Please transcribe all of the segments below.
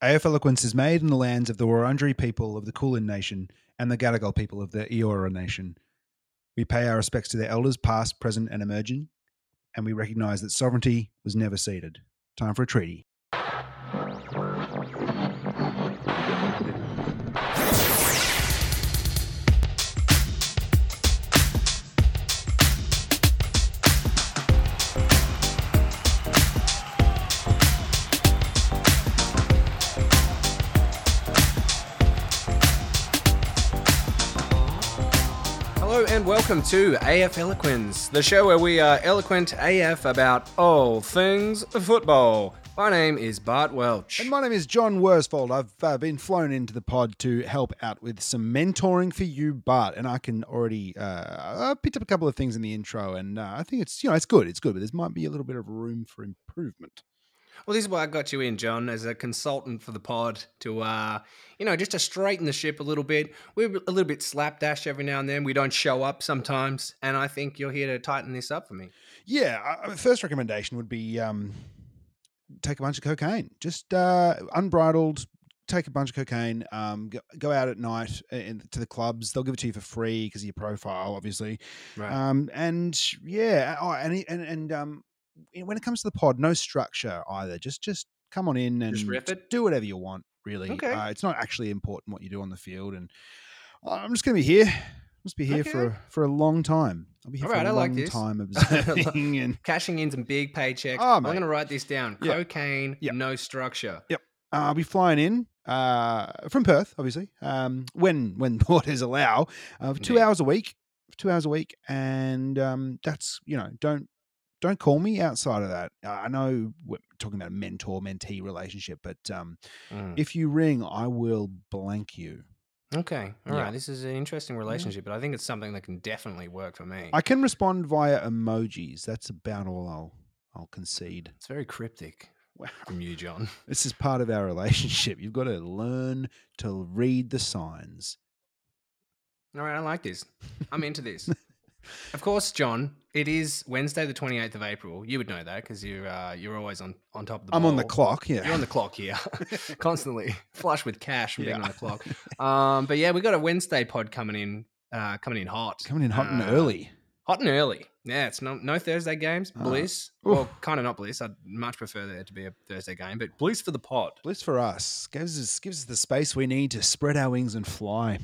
A.F. Eloquence is made in the lands of the Wurundjeri people of the Kulin Nation and the Gadigal people of the Eora Nation. We pay our respects to their elders, past, present and emerging, and we recognise that sovereignty was never ceded. Time for a treaty. And welcome to AF Eloquence, the show where we are eloquent AF about all things football. My name is Bart Welch. And my name is John Worsfold. I've been flown into the pod to help out with some mentoring for you, Bart. And I can already picked up a couple of things in the intro, and I think it's good, but there might be a little bit of room for improvement. Well, this is why I got you in, John, as a consultant for the pod to, just to straighten the ship a little bit. We're a little bit slapdash every now and then. We don't show up sometimes, and I think you're here to tighten this up for me. Yeah, first recommendation would be take a bunch of cocaine. Just unbridled, take a bunch of cocaine, go out at night to the clubs. They'll give it to you for free because of your profile, obviously. Right. When it comes to the pod, no structure either. Just come on in and do whatever you want, really. Okay. It's not actually important what you do on the field. And I'm just going to be here. I'll just be here for a long time. I'll be here time observing and cashing in some big paychecks. Oh, I'm going to write this down. Yep. Cocaine, yep. No structure. Yep. I'll be flying in from Perth, obviously, when borders allow, for 2 hours a week. And that's, don't call me outside of that. I know we're talking about a mentor-mentee relationship, but if you ring, I will blank you. Okay. All right. This is an interesting relationship, but I think it's something that can definitely work for me. I can respond via emojis. That's about all I'll concede. It's very cryptic from you, John. This is part of our relationship. You've got to learn to read the signs. All right. I like this. I'm into this. Of course, John, it is Wednesday, the 28th of April. You would know that because you're always on top of the ball. I'm on the clock, yeah. You're on the clock here. Constantly flush with cash from being on the clock. But yeah, we got a Wednesday pod coming in hot. Coming in hot and early. Hot and early. Yeah, it's no Thursday games. Bliss. Well, kind of not bliss. I'd much prefer there to be a Thursday game, but bliss for the pod. Bliss for us. Gives us the space we need to spread our wings and fly.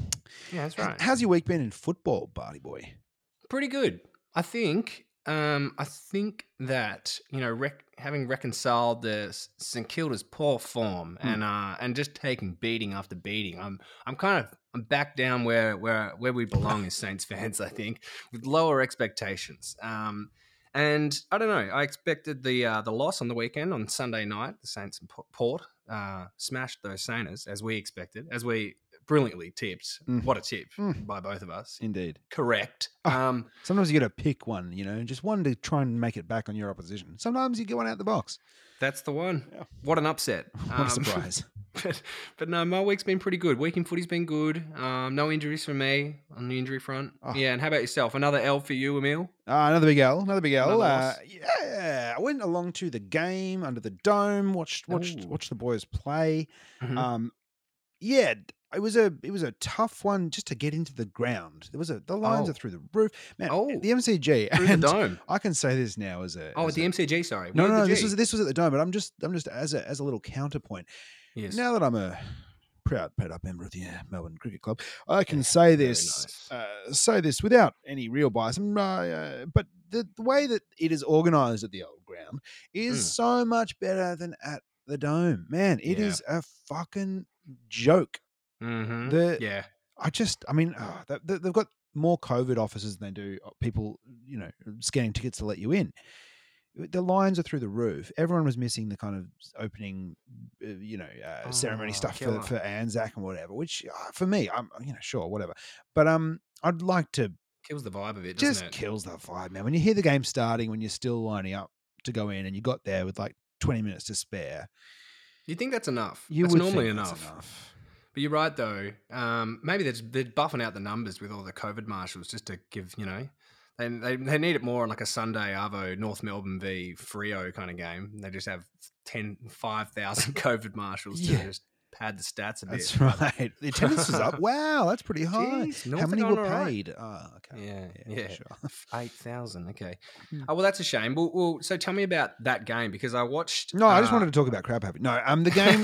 Yeah, that's right. How's your week been in football, Barty boy? Pretty good. I think that, having reconciled the St Kilda's poor form and just taking beating after beating, I'm back down where we belong as Saints fans, I think, with lower expectations. And I don't know, I expected the loss on the weekend on Sunday night. The Saints and Port smashed those Sainers as we expected, as we brilliantly tipped. What a tip by both of us. Indeed. Correct. Sometimes you got to pick one, just one to try and make it back on your opposition. Sometimes you get one out of the box. That's the one. Yeah. What an upset. What a surprise. But no, my week's been pretty good. Week in footy's been good. No injuries for me on the injury front. Oh. Yeah, and how about yourself? Another L for you, Emil? Another big L. I went along to the game under the dome, watched the boys play. Mm-hmm. Yeah, it was a tough one just to get into the ground. There was the lines are through the roof. Man, the MCG through the dome. I can say this now as a at the MCG. Sorry, this was at the dome. But I'm just as a little counterpoint. Yes. Now that I'm a proud, paid up member of the Melbourne Cricket Club, I can say this. Nice. Say this without any real bias. But the way that it is organised at the old ground is so much better than at the dome. Man, it is a fucking joke. Mm-hmm. They've got more COVID officers than they do people, scanning tickets to let you in. The lines are through the roof. Everyone was missing the kind of opening, ceremony stuff for Anzac and whatever, which for me, I'm, sure, whatever. But I'd like to... Kills the vibe of it, doesn't it? Just kills the vibe, man. When you hear the game starting, when you're still lining up to go in and you got there with like 20 minutes to spare. You think that's enough. That's normally enough. But you're right, though. Maybe they're buffing out the numbers with all the COVID marshals just to give, They need it more on like a Sunday arvo, North Melbourne v Freo kind of game. They just have 5,000 COVID marshals to just pad the stats a bit. That's right. The attendance was up. Wow, that's pretty high. Jeez, how many were paid? Right. Oh, okay. Yeah. Sure. 8,000. Okay. Oh, well, that's a shame. Well, so tell me about that game because I watched. No, I just wanted to talk about crab habit. No, the game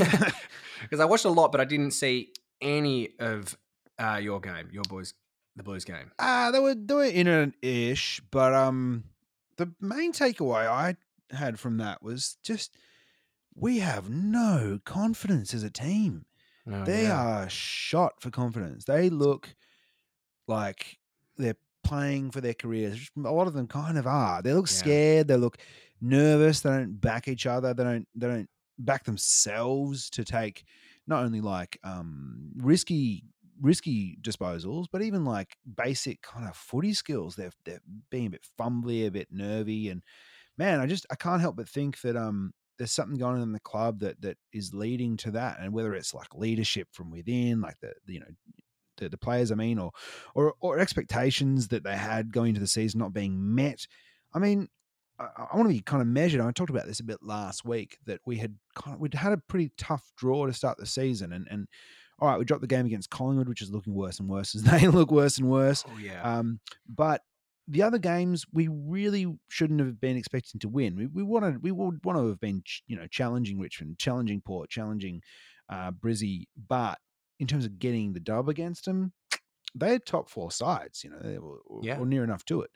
because I watched a lot, but I didn't see any of your game, your boys. The Blues game. They were in an ish, but the main takeaway I had from that was just we have no confidence as a team. Oh, they are shot for confidence. They look like they're playing for their careers. A lot of them kind of are. They look scared. They look nervous. They don't back each other. They don't back themselves to take not only like risky disposals, but even like basic kind of footy skills. They're being a bit fumbly, a bit nervy, and man, I can't help but think that there's something going on in the club that is leading to that. And whether it's like leadership from within, like the players, or expectations that they had going into the season not being met. I mean, I want to be kind of measured. I talked about this a bit last week that we'd had a pretty tough draw to start the season, and all right, we dropped the game against Collingwood, which is looking worse and worse as they look worse and worse. Oh, yeah. But the other games, we really shouldn't have been expecting to win. We would want to have been, challenging Richmond, challenging Port, challenging Brizzy. But in terms of getting the dub against them, they had top four sides, or near enough to it.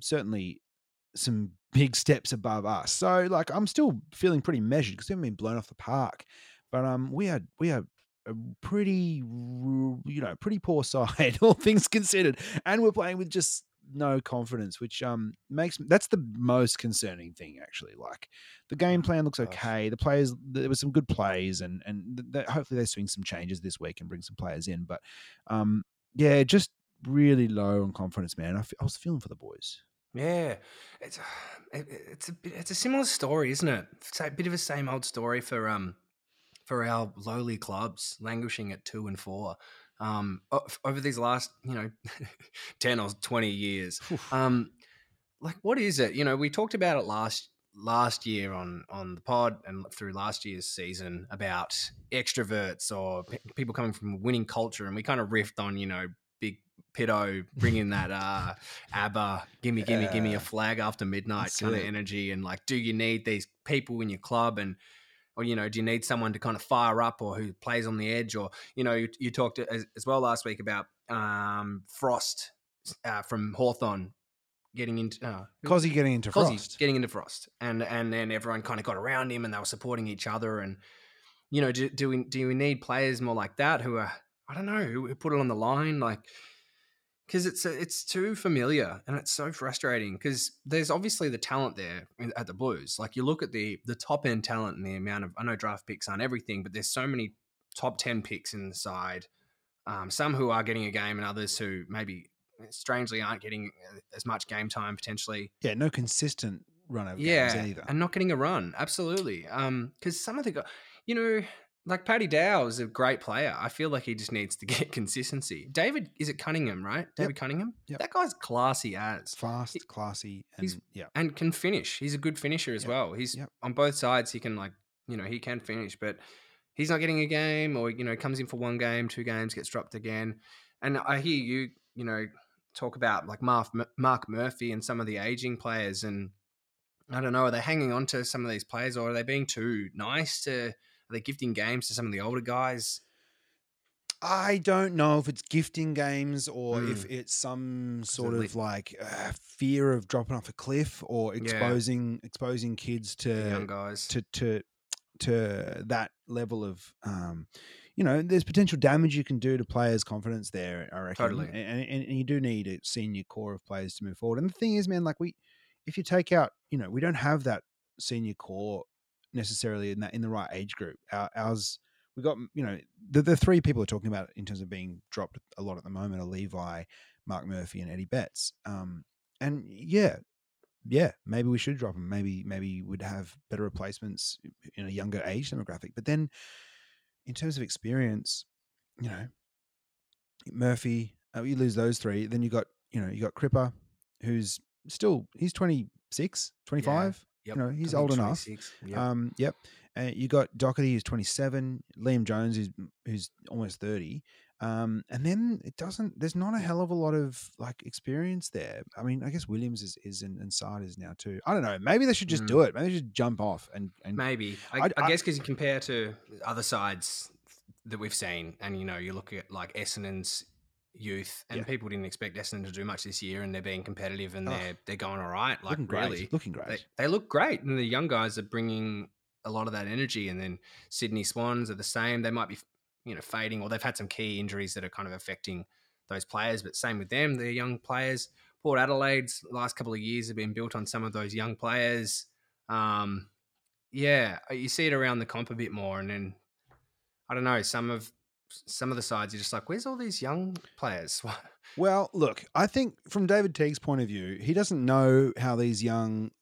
Certainly some big steps above us. So, like, I'm still feeling pretty measured because we haven't been blown off the park. But we are a pretty poor side, all things considered, and we're playing with just no confidence, which that's the most concerning thing actually. Like the game plan looks okay, the players, there were some good plays, and hopefully they're doing some changes this week and bring some players in, but just really low on confidence, man. I was feeling for the boys. Yeah, it's a similar story, isn't it? It's a bit of a same old story for our lowly clubs languishing at 2 and 4 over these last, 10 or 20 years. Like, what is it? We talked about it last year on the pod and through last year's season about extroverts or people coming from a winning culture. And we kind of riffed on, Big Pito bringing that ABBA, gimme a flag after midnight kind of energy. And like, do you need these people in your club? And, or, do you need someone to kind of fire up or who plays on the edge? Or, you talked as well last week about Frost from Hawthorn getting into Frost. And then everyone kind of got around him and they were supporting each other. And, do we need players more like that who are, I don't know, who put it on the line? Like, because it's too familiar and it's so frustrating because there's obviously the talent there at the Blues. Like you look at the top end talent and the amount of, I know draft picks aren't everything, but there's so many top 10 picks in the side. Some who are getting a game and others who maybe strangely aren't getting as much game time potentially. Yeah, no consistent run over games either. And not getting a run. Absolutely. Because some of the guys, like Paddy Dow is a great player. I feel like he just needs to get consistency. David, is it Cunningham, right? David Cunningham? Yep. That guy's classy as. Fast, classy, and can finish. He's a good finisher as well. He's on both sides. He can he can finish, but he's not getting a game or, comes in for one game, two games, gets dropped again. And I hear you, talk about like Mark Murphy and some of the aging players, and I don't know, are they hanging on to some of these players or are they being too nice to... Are they gifting games to some of the older guys? I don't know if it's gifting games or if it's some sort of like fear of dropping off a cliff or exposing kids to young guys to that level of there's potential damage you can do to players' confidence there. I reckon totally, and you do need a senior core of players to move forward. And the thing is, man, like if you take out, we don't have that senior core necessarily in the right age group. Ours, we got, the three people are talking about in terms of being dropped a lot at the moment are Levi, Mark Murphy and Eddie Betts. Maybe we should drop them. Maybe we'd have better replacements in a younger age demographic. But then in terms of experience, Murphy, you lose those three. Then you got Cripper, who's still, he's 26, 25. Yeah, yep. You know, he's old enough. Yep. You got Doherty, who's 27. Liam Jones, who's almost 30. And then there's not a hell of a lot of like experience there. I mean, I guess Williams is and Sard is now too. I don't know. Maybe they should just do it. Maybe they should jump off and maybe. I guess because you compare to other sides that we've seen, and you know, you look at like Essendon's youth, and people didn't expect Essendon to do much this year, and they're being competitive, and they're going all right. Like looking really, looking great. They look great, and the young guys are bringing a lot of that energy. And then Sydney Swans are the same. They might be, you know, fading, or they've had some key injuries that are kind of affecting those players, but same with them, they're young players. Port Adelaide's last couple of years have been built on some of those young players. You see it around the comp a bit more, and then I don't know, some of the sides are just like, where's all these young players? Well, look, I think from David Teague's point of view, he doesn't know how these young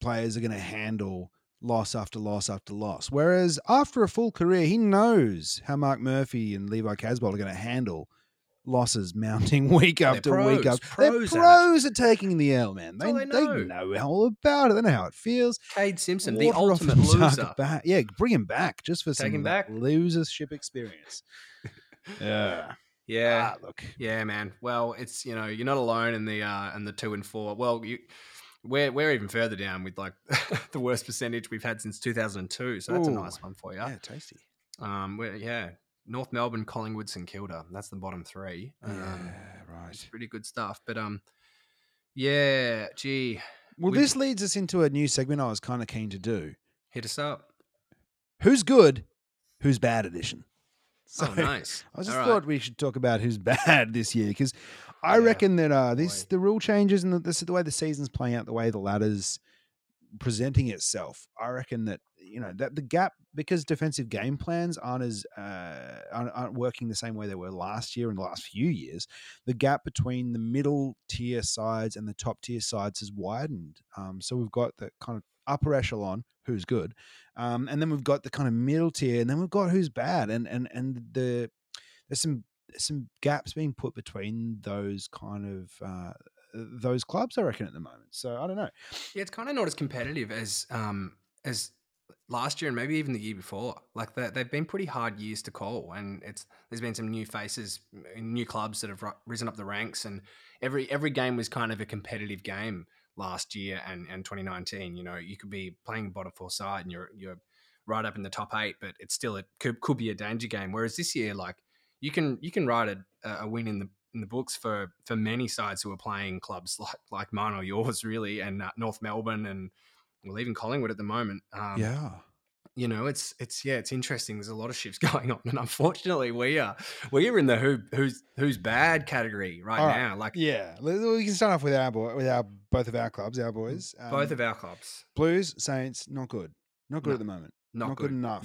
players are going to handle loss after loss after loss. Whereas after a full career, he knows how Mark Murphy and Levi Casboult are going to handle losses mounting week after week after. They're pros at taking the L, man. They know all about it. They know how it feels. Cade Simpson, the ultimate loser. Yeah, bring him back just for some losership experience. Yeah. Yeah. Look. Yeah, man. Well, it's, you know, you're not alone in the 2 and 4. Well, we're even further down with like the worst percentage we've had since 2002. So that's a nice one for you. Yeah, tasty. North Melbourne, Collingwood, St Kilda. That's the bottom three. Right. It's pretty good stuff. But this leads us into a new segment I was kind of keen to do. Hit us up. Who's good? Who's bad? Edition. So nice. I just thought we should talk about who's bad this year, because I reckon that the rule changes and the way the season's playing out, the way the ladder's presenting itself, I reckon that, you know, that the gap, because defensive game plans aren't as aren't working the same way they were last year and the last few years, the gap between the middle tier sides and the top tier sides has widened. So we've got the kind of upper echelon, who's good, and then we've got the kind of middle tier, and then we've got who's bad, and there's some gaps being put between those kind of those clubs, I reckon, at the moment. So I don't know. Yeah, it's kind of not as competitive as last year and maybe even the year before. Like they've been pretty hard years to call, and there's been some new faces, new clubs that have risen up the ranks, and every game was kind of a competitive game last year and 2019. You know, you could be playing a bottom four side and you're right up in the top 8, but it's still it could be a danger game. Whereas this year, like you can write a win in the books for many sides who are playing clubs like mine or yours, really, and North Melbourne and even Collingwood at the moment. You know, it's interesting. There's a lot of shifts going on, and unfortunately, we're in the who's bad category right now. Like, yeah, we can start off with both of our clubs, our boys, both of our clubs, Blues, Saints, not good at the moment, not good enough,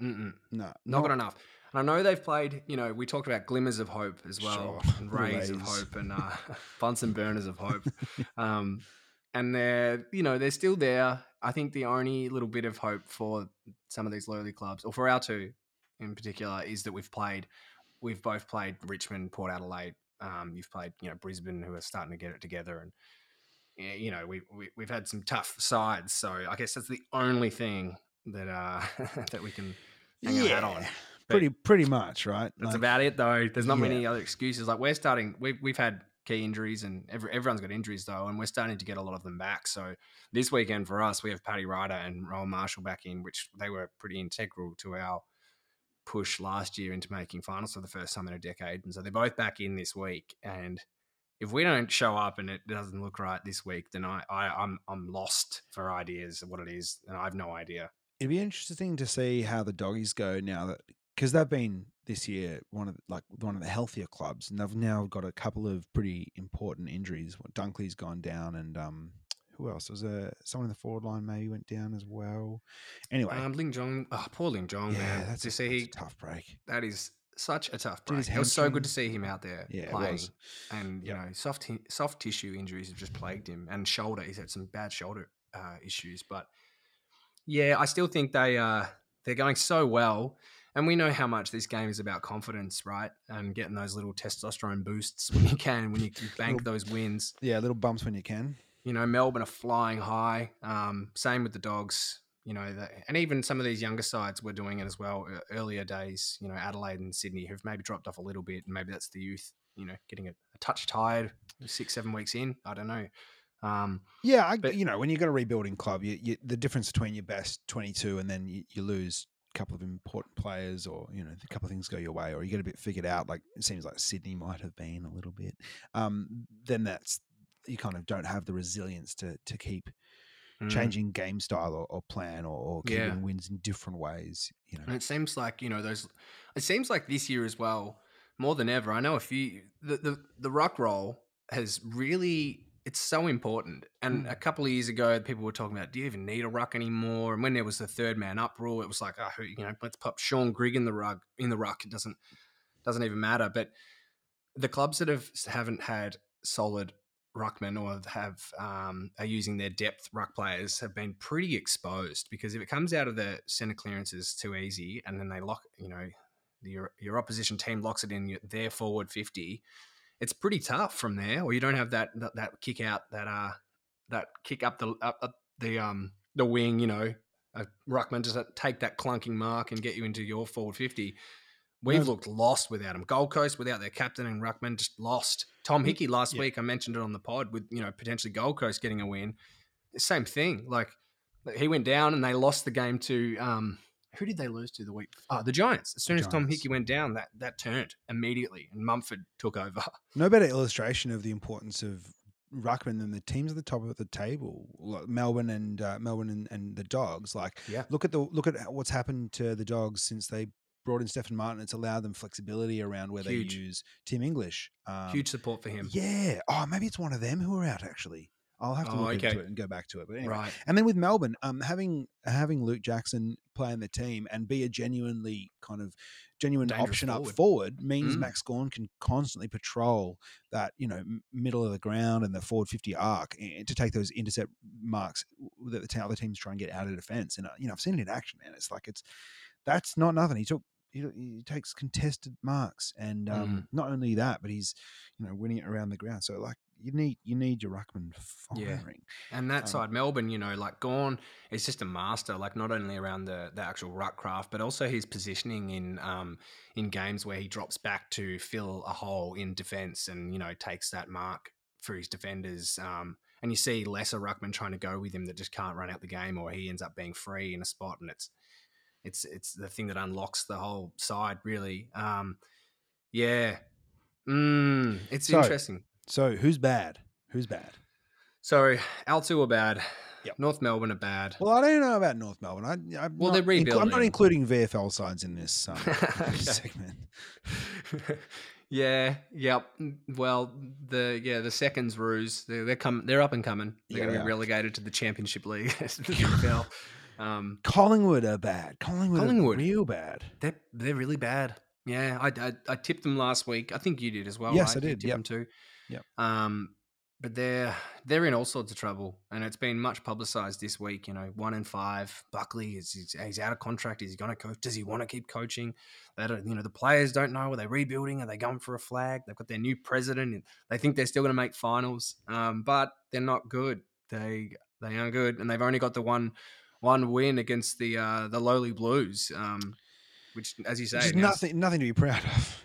not good enough. And I know they've played. You know, we talked about glimmers of hope as well, sure. And rays of hope, and Bunsen burners of hope. And they're still there. I think the only little bit of hope for some of these lowly clubs, or for our two in particular, is that we've both played Richmond, Port Adelaide. You've played, you know, Brisbane, who are starting to get it together, and you know we've had some tough sides. So I guess that's the only thing that that we can hang our hat on. But pretty much, right? That's about it, though. There's not many other excuses. Like we've had key injuries, and everyone's got injuries though, and we're starting to get a lot of them back. So this weekend for us, we have Paddy Ryder and Rowan Marshall back in, which they were pretty integral to our push last year into making finals for the first time in a decade. And so they're both back in this week. And if we don't show up and it doesn't look right this week, then I'm lost for ideas of what it is, and I have no idea. It'd be interesting to see how the Doggies go now, that because they've been this year one of the healthier clubs, and they've now got a couple of pretty important injuries. Dunkley's gone down, and who else? Was there someone in the forward line maybe went down as well? Anyway, Ling Jong. Oh, poor Ling Jong, man. That's a tough break. That is such a tough break. It was so good to see him out there playing. It was. And you know, soft tissue injuries have just plagued him, and shoulder. He's had some bad shoulder issues, but yeah, I still think they're going so well. And we know how much this game is about confidence, right? And getting those little testosterone boosts when you can, when you can bank those wins. Yeah, little bumps when you can. You know, Melbourne are flying high. Same with the Dogs. You know, and even some of these younger sides were doing it as well. Earlier days, you know, Adelaide and Sydney have maybe dropped off a little bit, and maybe that's the youth, you know, getting a touch tired 6-7 weeks in. I don't know. But, you know, when you've got a rebuilding club, the difference between your best 22 and then you lose a couple of important players, or, you know, a couple of things go your way, or you get a bit figured out, like it seems like Sydney might have been a little bit, then that's, you kind of don't have the resilience to keep changing game style or plan or keeping wins in different ways, you know. And it seems like, you know, it seems like this year as well, more than ever, I know the ruck roll has really, it's so important. And a couple of years ago, people were talking about, do you even need a ruck anymore? And when there was the third man up rule, it was like, oh, you know, let's pop Sean Grigg in the ruck. It doesn't even matter. But the clubs that haven't had solid ruckmen or are using their depth ruck players have been pretty exposed, because if it comes out of the centre clearances too easy, and then they lock, you know, your opposition team locks it in their forward 50. It's pretty tough from there, or you don't have that kick out, that kick up the wing. You know, a ruckman just take that clunking mark and get you into your forward 50. We've looked lost without him. Gold Coast without their captain and ruckman, just lost. Tom Hickey last week, I mentioned it on the pod, with, you know, potentially Gold Coast getting a win. Same thing. Like, he went down and they lost the game to who did they lose to the week? Oh, the Giants. As soon as Tom Hickey went down, that turned immediately, and Mumford took over. No better illustration of the importance of ruckman than the teams at the top of the table, like Melbourne and the Dogs. Like, look at what's happened to the Dogs since they brought in Stephen Martin. It's allowed them flexibility around where they use Tim English. Huge support for him. Yeah. Oh, maybe it's one of them who are out, actually. I'll have to look into it and go back to it. But anyway. Right. And then with Melbourne, having Luke Jackson play in the team and be a genuine option forward. Up forward means Max Gawn can constantly patrol that, you know, middle of the ground and the forward 50 arc to take those intercept marks that the other teams try and get out of defence. And, you know, I've seen it in action, man. It's like, that's not nothing. He takes contested marks, and not only that, but he's, you know, winning it around the ground. So, like, you need your ruckman firing. And that side, Melbourne, you know, like Gawn is just a master, like not only around the actual ruck craft, but also his positioning in games where he drops back to fill a hole in defence and, you know, takes that mark for his defenders. And you see lesser ruckman trying to go with him that just can't run out the game, or he ends up being free in a spot, and it's the thing that unlocks the whole side, really. It's interesting. So who's bad? So Altu are bad. Yep. North Melbourne are bad. Well, I don't know about North Melbourne. They're rebuilding. I'm not including VFL sides in this segment. Yeah. Yep. Well, the seconds ruse. They're up and coming. They're going to be relegated to the Championship League. VFL. Collingwood are bad. Collingwood are real bad. They're really bad. Yeah, I tipped them last week. I think you did as well. Yes, right? I did. You tipped them too. Yep. But they're in all sorts of trouble, and it's been much publicised this week. You know, 1-5. Buckley he's out of contract. Is he going to coach? Does he want to keep coaching? You know, the players don't know. Are they rebuilding? Are they going for a flag? They've got their new president, and they think they're still going to make finals. But they're not good. They aren't good, and they've only got the one win against the lowly Blues, which, as you say, is nothing to be proud of.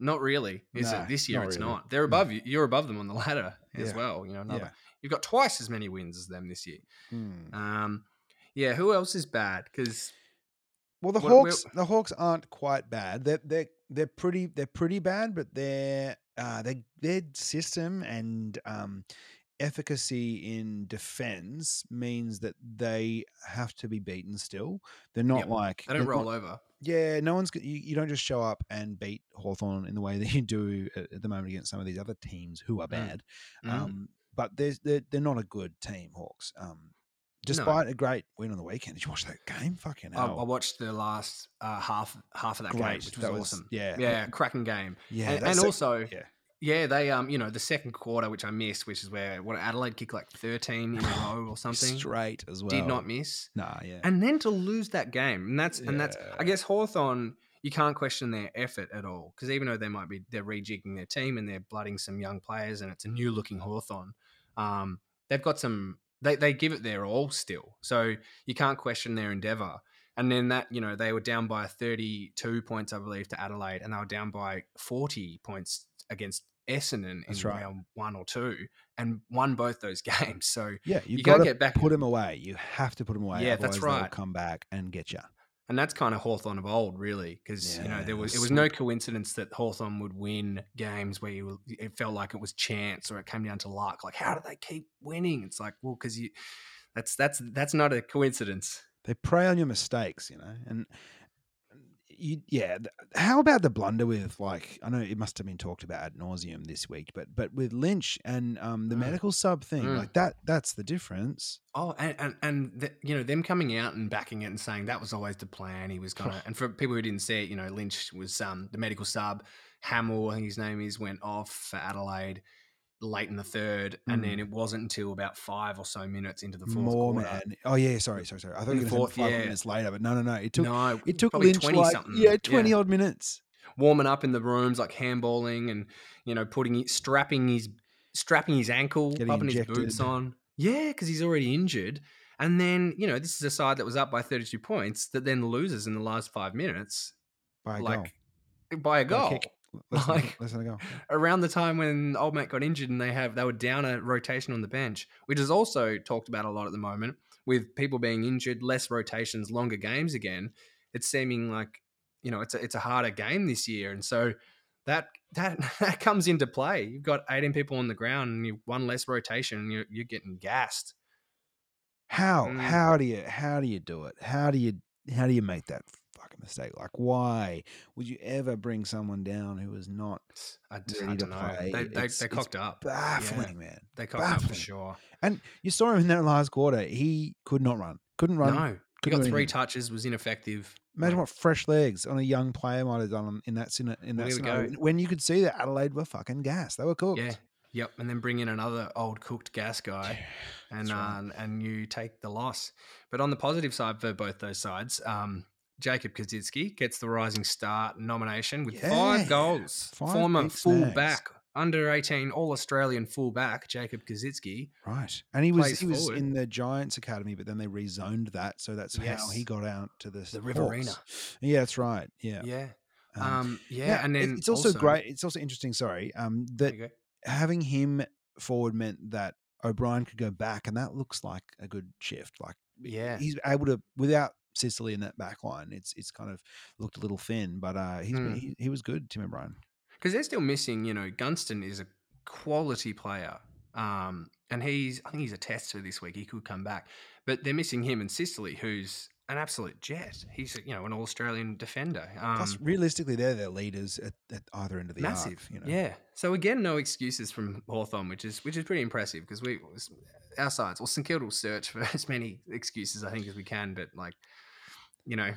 Not really, is it? This year it's not. They're above you. You're above them on the ladder as well. You know, you've got twice as many wins as them this year. Who else is bad? Because the Hawks aren't quite bad. They're pretty bad, but their system and efficacy in defense means that they have to be beaten still. They're not they don't roll over. Yeah, no one's. You don't just show up and beat Hawthorn in the way that you do at the moment against some of these other teams who are bad. But they're not a good team, Hawks. Despite a great win on the weekend, did you watch that game? Fucking hell! I watched the last half of that game, which was awesome. Yeah, cracking game. Yeah, they the second quarter, which I missed, which is where Adelaide kicked like 13 in a row or something straight as well. Did not miss. Nah, yeah. And then to lose that game, and that's I guess Hawthorn you can't question their effort at all, because even though they might be, they're rejigging their team and they're blooding some young players and it's a new looking Hawthorn, they've got some, they give it their all still. So you can't question their endeavour. And then that, you know, they were down by 32 points, I believe, to Adelaide, and they were down by 40 points against Essendon in round one or two, and won both those games. So yeah, you got to get back. Put them away. You have to put them away. Yeah, that's right. They'll come back and get you. And that's kind of Hawthorn of old, really, because you know it was no coincidence that Hawthorn would win games where it felt like it was chance or it came down to luck. Like, how do they keep winning? It's like, well, because that's not a coincidence. They prey on your mistakes, you know, and how about the blunder with, like, I know it must have been talked about ad nauseum this week, but with Lynch and the medical sub thing, like that's the difference. Oh, and you know, them coming out and backing it and saying that was always the plan. He was gonna, and for people who didn't see it, you know, Lynch was the medical sub. Hamill, I think his name is, went off for Adelaide late in the third, and then it wasn't until about 5 or so minutes into the fourth quarter. Man. Oh yeah, sorry. I thought you were going to say 5 minutes later, but no. It took Lynch 20 like, something. Yeah, 20 odd minutes. Warming up in the rooms, like handballing and, you know, strapping his ankle, popping his boots on. Yeah, because he's already injured. And then, you know, this is a side that was up by 32 points that then loses in the last 5 minutes. By a goal. Listen, around the time when old mate got injured and they were down a rotation on the bench, which is also talked about a lot at the moment, with people being injured, less rotations, longer games again. It's seeming like, you know, it's a harder game this year, and so that comes into play. You've got 18 people on the ground and you've one less rotation, and you're getting gassed. How do you do it? How do you make that mistake? Like, why would you ever bring someone down who was not ready to play? They cocked up. Baffling, man. They cocked up for sure. And you saw him in that last quarter. He could not run. Couldn't run. No. He got 3 touches, was ineffective. Imagine what fresh legs on a young player might have done in that scenario. When you could see that Adelaide were fucking gassed. They were cooked. Yeah. Yep. And then bring in another old cooked gas guy and you take the loss. But on the positive side for both those sides, Jacob Kaczynski gets the Rising Star nomination with 5 goals. Former fullback, under 18 All-Australian fullback Jacob Kaczynski. Right, and he was in the Giants Academy, but then they rezoned that, so that's how he got out to the Riverina. Yeah, that's right. Yeah. And then it's also great. It's also interesting. Sorry, that having him forward meant that O'Brien could go back, and that looks like a good shift. Like, he's able to without Sicily in that back line, it's kind of looked a little thin, but he was good, Tim O'Brien. Because they're still missing, you know, Gunston is a quality player, and I think he's a tester this week. He could come back, but they're missing him and Sicily, who's an absolute jet. He's, you know, an All-Australian defender. Plus, realistically, they're their leaders at either end of the massive, arc, you know. Yeah. So again, no excuses from Hawthorn, which is pretty impressive, because our sides, well, St Kilda will search for as many excuses I think as we can, but like, you know,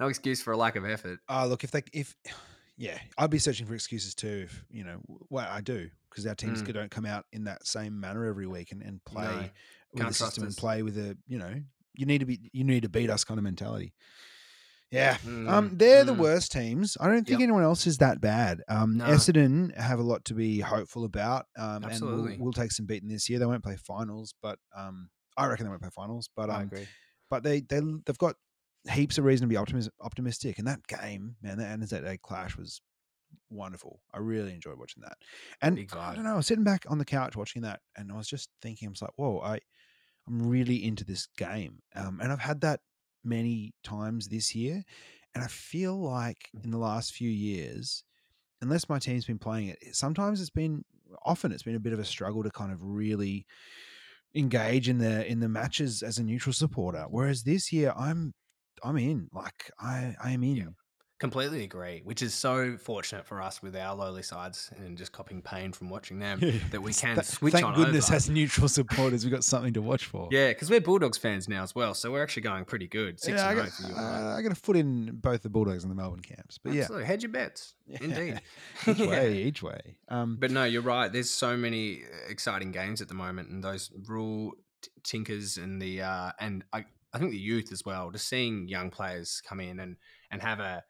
no excuse for a lack of effort. Look, I'd be searching for excuses too. If, you know, well, I do, because our teams don't come out in that same manner every week and play with the system and play with a, you know, you need to beat us kind of mentality. Yeah. They're the worst teams. I don't think anyone else is that bad. No. Essendon have a lot to be hopeful about. Absolutely. And we'll take some beating this year. They won't play finals, but I reckon they won't play finals, but I agree. But they've got heaps of reason to be optimistic. And that game, man, that Anzac clash was wonderful. I really enjoyed watching that. And I don't know, I was sitting back on the couch watching that, and I was just thinking, I was like, whoa, I'm really into this game. And I've had that many times this year. And I feel like in the last few years, unless my team's been playing it, often it's been a bit of a struggle to kind of really engage in the matches as a neutral supporter. Whereas this year I'm in, like I am in. Yeah, completely agree, which is so fortunate for us with our lowly sides and just copying pain from watching them that we can switch on over. Thank goodness as neutral supporters, we've got something to watch for. Yeah, because we're Bulldogs fans now as well, so we're actually going pretty good. 6-0 for you. I got a foot in both the Bulldogs and the Melbourne camps. But absolutely. Hedge your bets. Yeah. Indeed. Each way. But no, you're right. There's so many exciting games at the moment, and those rule tinkers and the I think the youth as well, just seeing young players come in and have a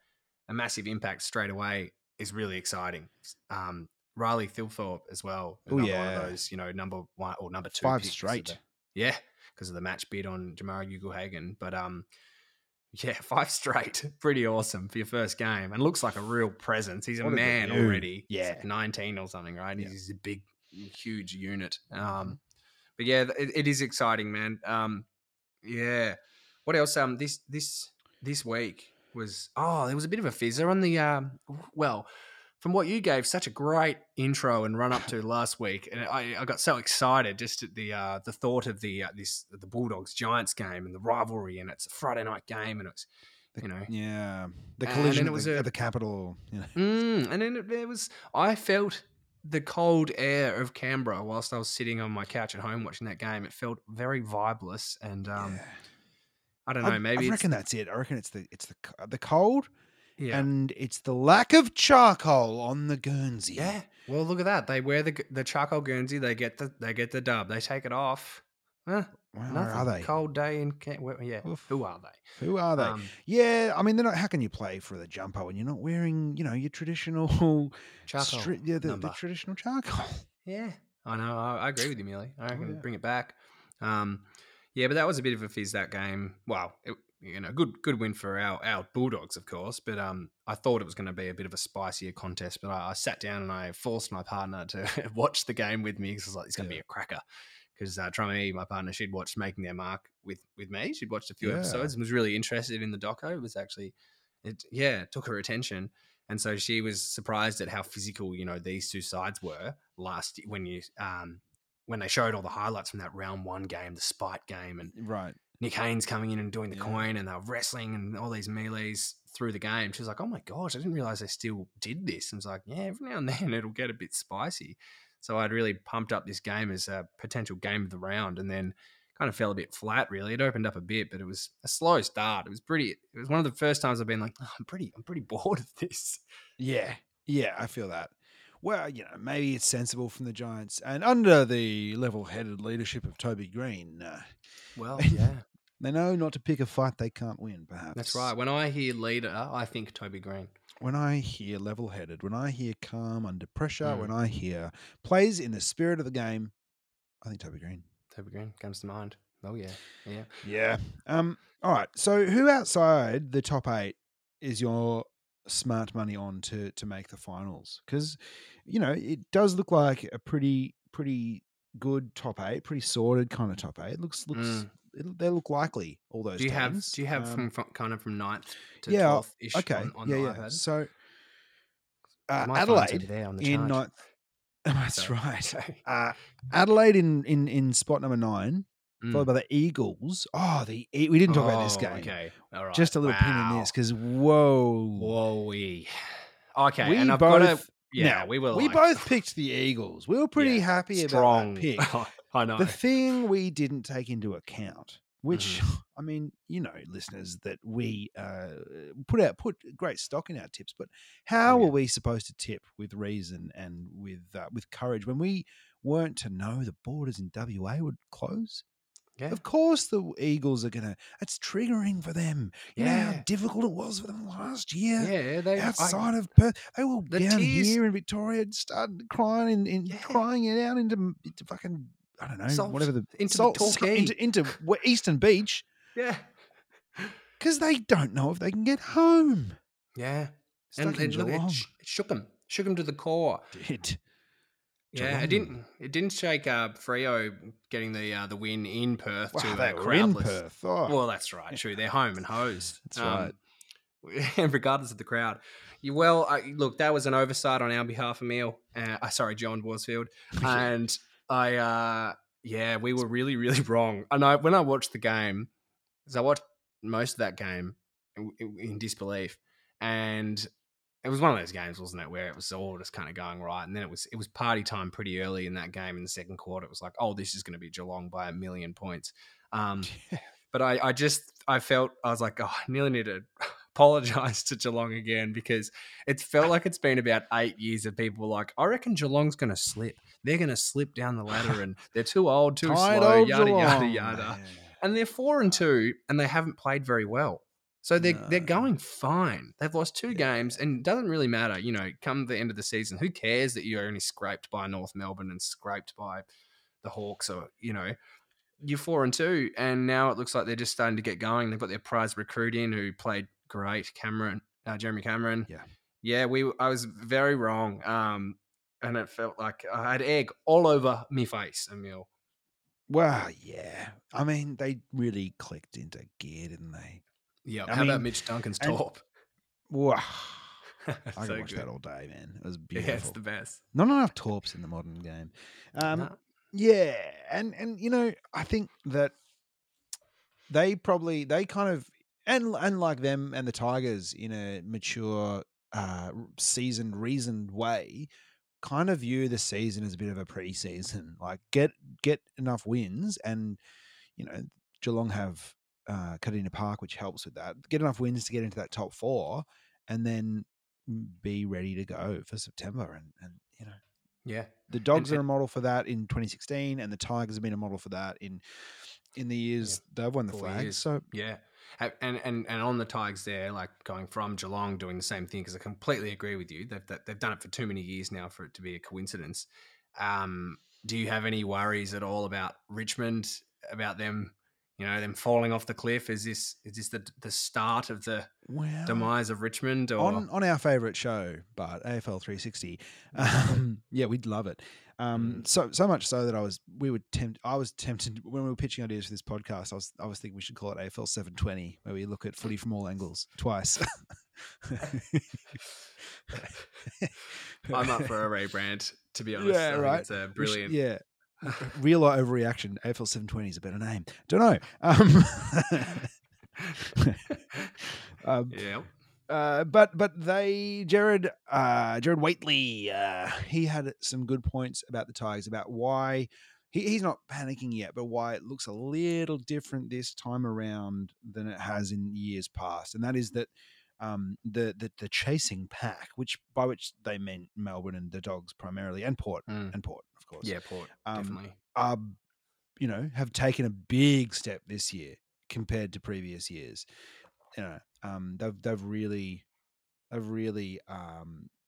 a massive impact straight away is really exciting. Riley Thilthorpe as well. One of those, number one or number two. 5 straight. Because of the match bid on Jamara Ugelhagen. But 5 straight. Pretty awesome for your first game. And looks like a real presence. He's a man already. Yeah. He's like 19 or something, right? Yeah. He's a big, huge unit. But yeah, it is exciting, man. What else? This week was, there was a bit of a fizzer on the, from what you gave such a great intro and run up to last week, and I got so excited just at the thought of the Bulldogs Giants game and the rivalry, and it's a Friday night game, and it's the collision at the Capitol. And then there was, I felt the cold air of Canberra whilst I was sitting on my couch at home watching that game. It felt very vibeless, and I don't know. Maybe I reckon that's it. I reckon it's the cold. Yeah. And it's the lack of charcoal on the Guernsey. Yeah. Well, look at that. They wear the charcoal Guernsey. They get the dub. They take it off. Huh? Where are they? Cold day in Canberra. Yeah. Oof. Who are they? I mean, they're not. How can you play for the jumper when you're not wearing, your traditional charcoal? The traditional charcoal. Yeah. I know. I agree with you, Millie. I reckon bring it back. But that was a bit of a fizz, that game. Wow. Good win for our Bulldogs, of course, but I thought it was going to be a bit of a spicier contest, but I sat down and I forced my partner to watch the game with me because I was like, it's going to be a cracker, because Trummy, my partner, she'd watched Making Their Mark with me. She'd watched a few episodes and was really interested in the doco. It was actually, it took her attention. And so she was surprised at how physical, these two sides were last year when they showed all the highlights from that round one game, the spite game. Right. Nick Haynes coming in and doing the coin, and they were wrestling and all these melees through the game. She was like, oh, my gosh, I didn't realise they still did this. And I was like, every now and then it'll get a bit spicy. So I'd really pumped up this game as a potential game of the round, and then kind of fell a bit flat, really. It opened up a bit, but it was a slow start. It was one of the first times I've been like, I'm pretty bored of this. Yeah, yeah, I feel that. Well, maybe it's sensible from the Giants. And under the level-headed leadership of Toby Greene, they know not to pick a fight they can't win, perhaps. That's right. When I hear leader, I think Toby Greene. When I hear level-headed, when I hear calm under pressure, when I hear plays in the spirit of the game, I think Toby Greene. Toby Greene comes to mind. Oh, yeah. Yeah. Yeah. All right. So who outside the top 8 is your smart money on to make the finals? Because, it does look like a pretty good top 8, pretty sorted kind of top 8. Looks. They look likely, all those teams. Do you have from 9th to 12th-ish on the iPad? So Adelaide in 9th. That's right. Adelaide in spot number 9, followed by the Eagles. We didn't talk about this game. Okay, all right. Just a little pin in this because, whoa. Okay, we both picked the Eagles. We were pretty happy about that pick. I know. The thing we didn't take into account, which, I mean, listeners, that we put great stock in our tips, but how were we supposed to tip with reason and with courage when we weren't to know the borders in WA would close? Yeah. Of course the Eagles are it's triggering for them. You know how difficult it was for them last year. Yeah, they outside of Perth. They were down here in Victoria and started crying it out into fucking, I don't know, into Eastern Beach. Yeah. Because they don't know if they can get home. Yeah. And look, it shook them. Shook them to the core. Did. Yeah, Geelong. It didn't shake Freo getting the win in Perth to that crowdless. In Perth. Oh. Well, that's right. True, they're home and hosed. That's right. And regardless of the crowd, look, that was an oversight on our behalf, Emil. Sorry, John Worsfold, and I. We were really, really wrong. And when I watched the game, because I watched most of that game in disbelief, and it was one of those games, wasn't it, where it was all just kind of going right, and then it was party time pretty early in that game in the second quarter. It was like, this is going to be Geelong by 1,000,000 points. But I nearly need to apologise to Geelong again, because it felt like it's been about 8 years of people like, I reckon Geelong's going to slip. They're going to slip down the ladder, and they're too old, too slow, yada, yada, yada. Man. And they're 4-2, and they haven't played very well. So they're going fine. They've lost two games, and it doesn't really matter. You know, come the end of the season, who cares that you're only scraped by North Melbourne and scraped by the Hawks, or, you know, you're 4-2, and now it looks like they're just starting to get going. They've got their prize recruit in who played great, Jeremy Cameron. Yeah. I was very wrong, and it felt like I had egg all over me face, Emil. Well, yeah. I mean, they really clicked into gear, didn't they? Yeah, how about Mitch Duncan's top? Wow. I can watch that all day, man. It was beautiful. Yeah, it's the best. Not enough torps in the modern game. No. Yeah, and you know, I think that they kind of like them and the Tigers in a mature, seasoned, reasoned way, kind of view the season as a bit of a pre-season. Like get enough wins, and you know, Geelong have Kardinia Park, which helps with that. Get enough wins to get into that top four, and then be ready to go for September. And you know, yeah, the Dogs are a model for that in 2016, and the Tigers have been a model for that in the years they've won the flag. Years. So yeah, and on the Tigers, there, like going from Geelong doing the same thing, because I completely agree with you. They've done it for too many years now for it to be a coincidence. Do you have any worries at all about Richmond, about them? You know, them falling off the cliff. Is this the start of the demise of Richmond? Or on our favourite show, Bart, AFL 360. Yeah, we'd love it. So much so that I was tempted when we were pitching ideas for this podcast. I was thinking we should call it AFL 720, where we look at footy from all angles twice. I'm up for a rebrand, to be honest. Yeah, right. It's a brilliant. Yeah. Real overreaction. AFL 720 is a better name. Don't know. Yeah. But they Jared Waitley, he had some good points about the Tigers, about why he's not panicking yet, but why it looks a little different this time around than it has in years past, and that is that the chasing pack, by which they meant Melbourne and the Dogs primarily, and Port. Course. Yeah, Port, definitely. You know, have taken a big step this year compared to previous years. You know, they've really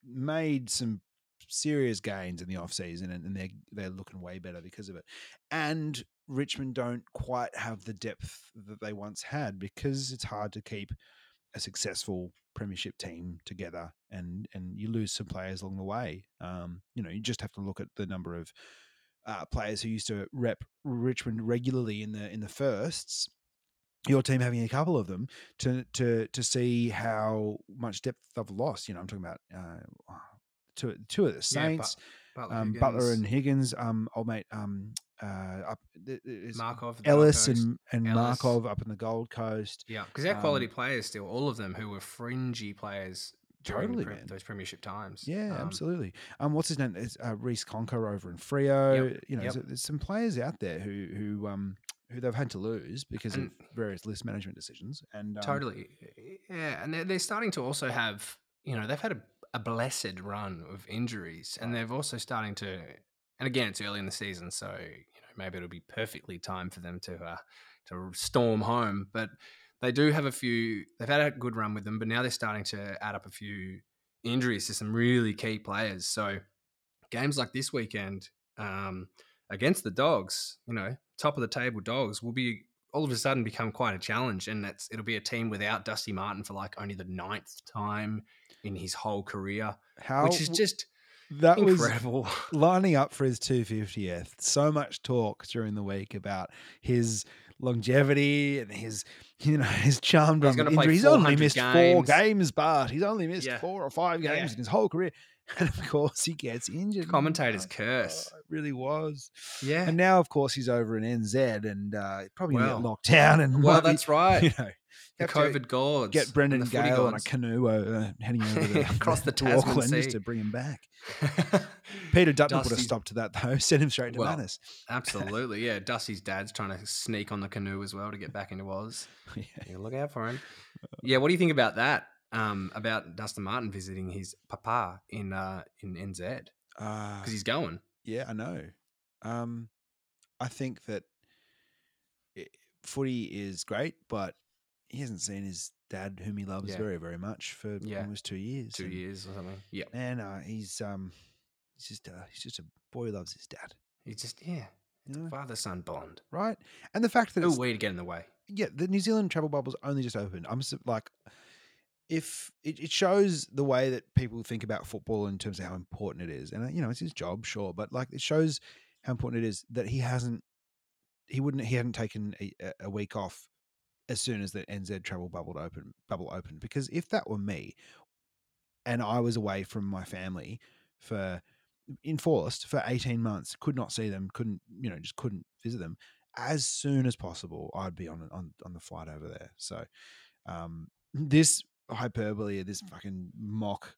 made some serious gains in the off season, and they're looking way better because of it. And Richmond don't quite have the depth that they once had, because it's hard to keep a successful premiership team together, and you lose some players along the way. You know, you just have to look at the number of players who used to rep Richmond regularly in the firsts, your team having a couple of them, to see how much depth they've lost. You know, I'm talking about two of the Saints, Butler and Higgins, old mate, up Markov, Ellis Coast, and Ellis. Markov up in the Gold Coast. Yeah, because they're quality players still, all of them who were fringy players during those premiership times. Yeah, absolutely. What's his name? It's Reece Conker over in Frio. Yep, you know, there's some players out there who they've had to lose because of various list management decisions. And totally, yeah. And they're starting to also have, you know, they've had a blessed run of injuries, and they've also starting to. And again, it's early in the season, so you know, maybe it'll be perfectly time for them to storm home. But they do have a few. They've had a good run with them, but now they're starting to add up a few injuries to some really key players. So games like this weekend against the Dogs, you know, top of the table Dogs, will be all of a sudden become quite a challenge, and it'll be a team without Dusty Martin for like only the 9th time in his whole career, which is just. That incredible. Was lining up for his 250th. So much talk during the week about his longevity and his, you know, his charmed run injury. He's only missed 4 games, Bart. He's only missed 4 or 5 games in his whole career. And of course, he gets injured. Commentator's curse. Oh, it really was. Yeah. And now, of course, he's over in NZ and probably in lockdown. And that's right. You know, the COVID gods. Get Brendan Gale on a canoe heading over across the Tasman Sea. Just to bring him back. Peter Dutton would have stopped to that, though. Sent him straight to Manus. Absolutely, yeah. Dusty's dad's trying to sneak on the canoe as well to get back into Oz. Yeah. You look out for him. Yeah, what do you think about that? About Dustin Martin visiting his papa in NZ? Because he's going. Yeah, I know. I think that footy is great, but he hasn't seen his dad, whom he loves very, very much, for almost 2 years. 2 years or something. Yeah. And he's just a boy who loves his dad. He just, you know? Father-son bond. Right. And the fact that it's... way to get in the way. Yeah, the New Zealand travel bubble's only just opened. I'm like... If it shows the way that people think about football in terms of how important it is, and you know it's his job, sure, but like it shows how important it is that he hadn't taken a week off as soon as the NZ travel bubble opened. Because if that were me, and I was away from my family for 18 months, could not see them, couldn't visit them. As soon as possible, I'd be on the flight over there. So this hyperbole, this fucking mock,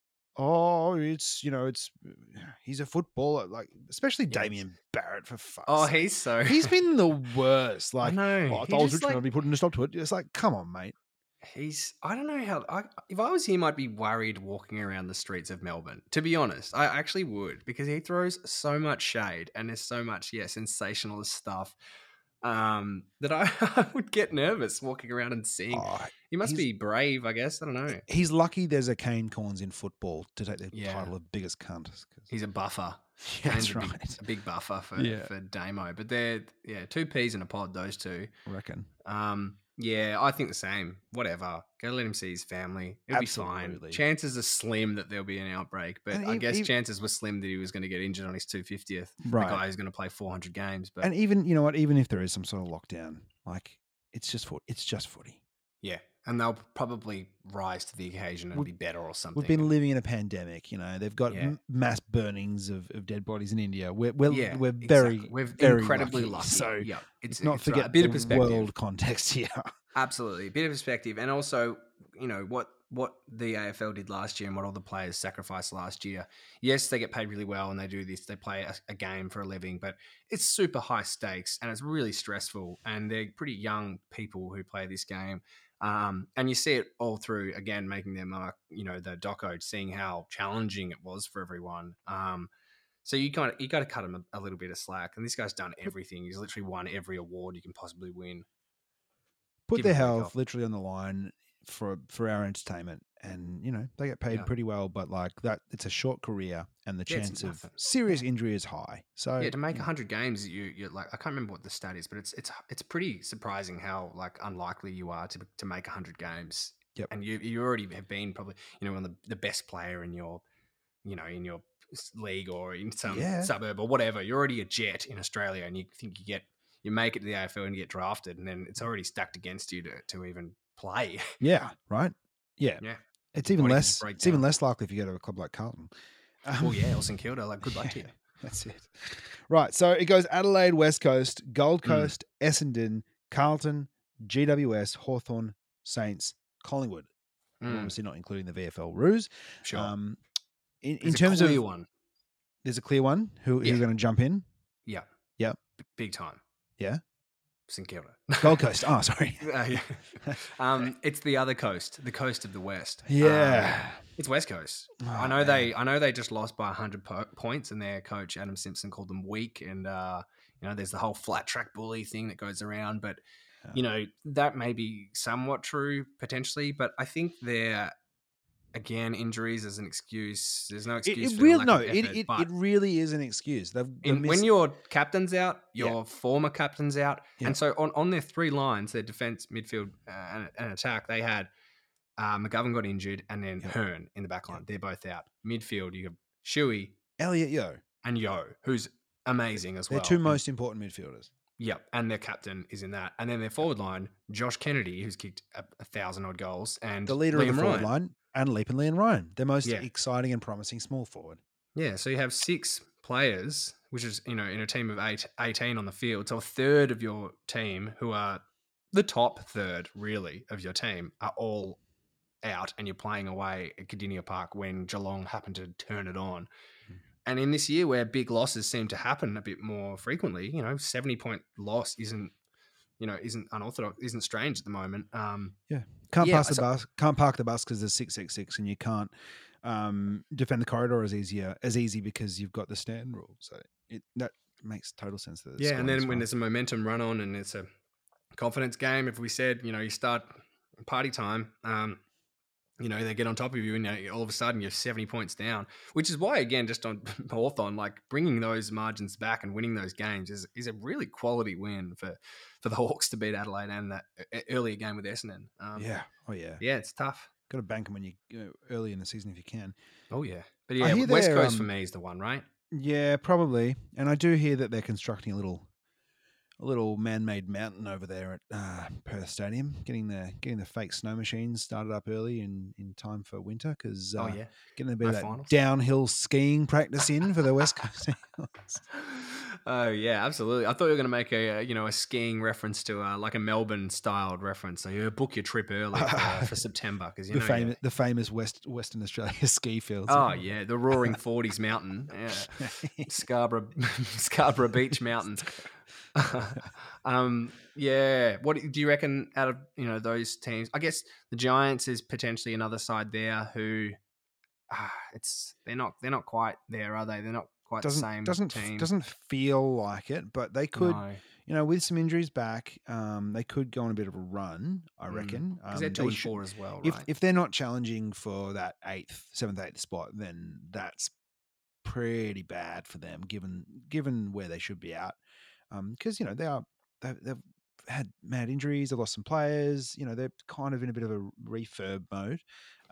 he's a footballer, like, especially Damien Barrett, for fuck's sake. He's been the worst. Like, I thought Richmond would be putting a stop to it. It's like, come on, mate. I don't know how, if I was him, I'd be worried walking around the streets of Melbourne, to be honest. I actually would, because he throws so much shade and there's so much, sensationalist stuff. That I would get nervous walking around and seeing. He must be brave, I guess. I don't know. He's lucky there's a Kane Corns in football to take the title of biggest cunt. He's a buffer. Yeah, that's right. A big buffer for Damo. But they're, two peas in a pod, those two. I reckon. I think the same. Whatever. Go let him see his family. It'll be fine. Chances are slim that there'll be an outbreak, but I guess chances were slim that he was going to get injured on his 250th. Right. The guy who's going to play 400 games. But even if there is some sort of lockdown, like it's just footy. Yeah, and they'll probably rise to the occasion and be better or something. We've been living in a pandemic, you know. They've got mass burnings of dead bodies in India. We're incredibly lucky. So it's a bit of perspective. World context here. Absolutely, a bit of perspective, and also what the AFL did last year and what all the players sacrificed last year. Yes, they get paid really well and they do this. They play a game for a living, but it's super high stakes and it's really stressful. And they're pretty young people who play this game. And you see it all through, again, making their mark, the doco, seeing how challenging it was for everyone. So you got to cut him a little bit of slack. And this guy's done everything. He's literally won every award you can possibly win. Put their health literally on the line for our entertainment, and they get paid pretty well, but like that, it's a short career, and the chance of serious injury is high. So to make 100 games, you're like, I can't remember what the stat is, but it's pretty surprising how like unlikely you are to make 100 games. Yep. And you already have been probably one of the best player in your in your league or in some suburb or whatever. You're already a jet in Australia, and you think you make it to the AFL and you get drafted, and then it's already stacked against you to even play. Yeah, right? Yeah. It's even less likely if you go to a club like Carlton. Or St Kilda, like, good luck to you. That's it. Right, so it goes Adelaide, West Coast, Gold Coast, Essendon, Carlton, GWS, Hawthorn, Saints, Collingwood. Obviously not including the VFL Roos. Sure. In terms of... There's a clear one who's going to jump in? Yeah. Yeah. Big time. Yeah. St Kilda. Gold Coast. Oh, sorry. It's the other coast, the coast of the West. Yeah. It's West Coast. Oh, I know they just lost by 100 points, and their coach, Adam Simpson, called them weak. And, there's the whole flat track bully thing that goes around. But, that may be somewhat true potentially. But I think they're... Again, injuries as an excuse. There's no excuse for the lack of effort. It really is an excuse. When your captain's out, your former captain's out. Yeah. And so on their three lines, their defence, midfield and attack, they had McGovern got injured, and then Hearn in the back line. They're both out. Midfield, you have Shuey. Elliot Yeo. And Yeo, who's amazing as well. They're two most important midfielders. Yep, and their captain is in that. And then their forward line, Josh Kennedy, who's kicked 1,000-odd goals. And the leader of the forward line. And Leap and Leon Ryan, their most exciting and promising small forward. Yeah, so you have six players, which is, in a team of 18 on the field. So a third of your team, who are the top third, really, of your team, are all out, and you're playing away at Kardinia Park when Geelong happened to turn it on. Mm. And in this year where big losses seem to happen a bit more frequently, 70-point loss isn't unorthodox, isn't strange at the moment. Can't park the bus because there's 666, and you can't defend the corridor as easy because you've got the stand rule. So that makes total sense. And then when there's a momentum run on and it's a confidence game, if we said you start party time, you know, they get on top of you and all of a sudden you're 70 points down, which is why, again, just on Hawthorn, like bringing those margins back and winning those games is a really quality win for the Hawks to beat Adelaide and that earlier game with Essendon. Yeah, it's tough. Got to bank them when you know, early in the season if you can. Oh, yeah. But yeah, West Coast for me is the one, right? Yeah, probably. And I do hear that they're constructing a little man-made mountain over there at Perth Stadium, getting the fake snow machines started up early in time for winter because getting a bit of that downhill skiing practice in for the West Coast. Oh yeah, absolutely. I thought you were going to make a skiing reference to like a Melbourne styled reference. So you book your trip early for September because the famous Western Australia ski fields. Oh yeah, the Roaring Forties Mountain, yeah. Scarborough Beach Mountain. Yeah. What do you reckon out of those teams? I guess the Giants is potentially another side there who they're not quite there, are they? They're not quite the same team. Doesn't feel like it, but they could. No. With some injuries back, they could go on a bit of a run, I reckon. Because they're 2-4 as well, right? If they're not challenging for that 7th, 8th spot, then that's pretty bad for them, given where they should be at. Because they've had mad injuries. They've lost some players. They're kind of in a bit of a refurb mode.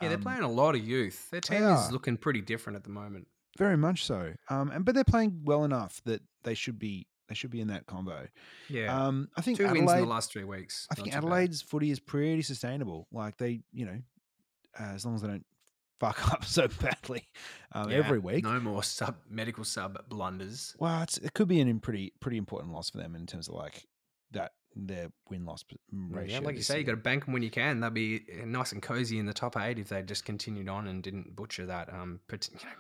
Yeah, they're playing a lot of youth. Their team is looking pretty different at the moment. Very much so. But they're playing well enough that they should be in that combo. Yeah. I think 2 wins in the last 3 weeks. I think Adelaide's footy is pretty sustainable. Like they, as long as they don't fuck up so badly every week. No more medical sub blunders. Well, it could be a pretty important loss for them in terms of like that their win-loss ratio. Yeah, like you say, you got to bank them when you can. They'll be nice and cozy in the top 8 if they just continued on and didn't butcher that.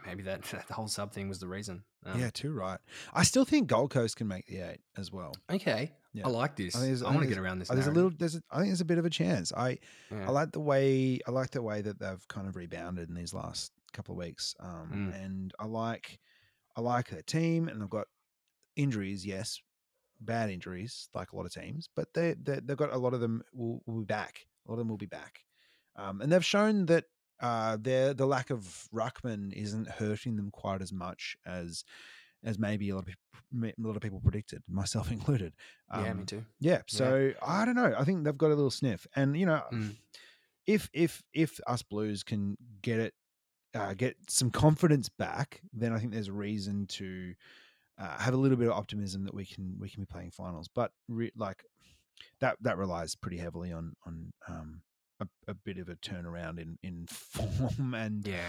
Maybe that the whole sub thing was the reason. Yeah, too right. I still think Gold Coast can make the 8 as well. Okay, yeah. I like this. I want to get around this. I think there's a bit of a chance. I like the way that they've kind of rebounded in these last couple of weeks. And I like their team, and they've got injuries, yes, bad injuries like a lot of teams, but they've got a lot of them will be back. A lot of them will be back, and they've shown that the lack of Ruckman isn't hurting them quite as much as maybe a lot of people predicted, myself included. Yeah, me too. Yeah. So yeah. I don't know. I think they've got a little sniff, and if us Blues can get it, get some confidence back, then I think there's reason to have a little bit of optimism that we can be playing finals. But that relies pretty heavily on a bit of a turnaround in form and yeah.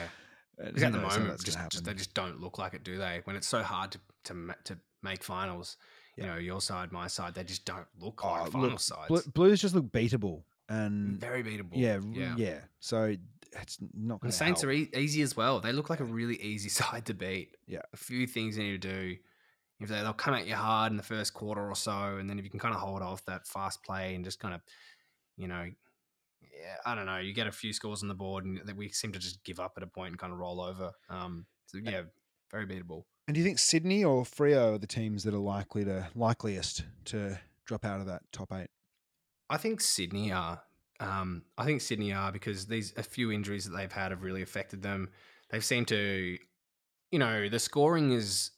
Because at the moment, they just don't look like it, do they? When it's so hard to make finals, your side, my side, they just don't look like final sides. Blues just look beatable and very beatable. Yeah. So it's not. And Saints help. Are easy as well. They look like a really easy side to beat. Yeah, a few things you need to do. If they'll come at you hard in the first quarter or so, and then if you can kind of hold off that fast play and just kind of, I don't know. You get a few scores on the board, and we seem to just give up at a point and kind of roll over. So very beatable. And do you think Sydney or Freo are the teams that are likeliest to drop out of that top 8? I think Sydney are. Because a few injuries that they've had have really affected them. They've seemed to, the scoring is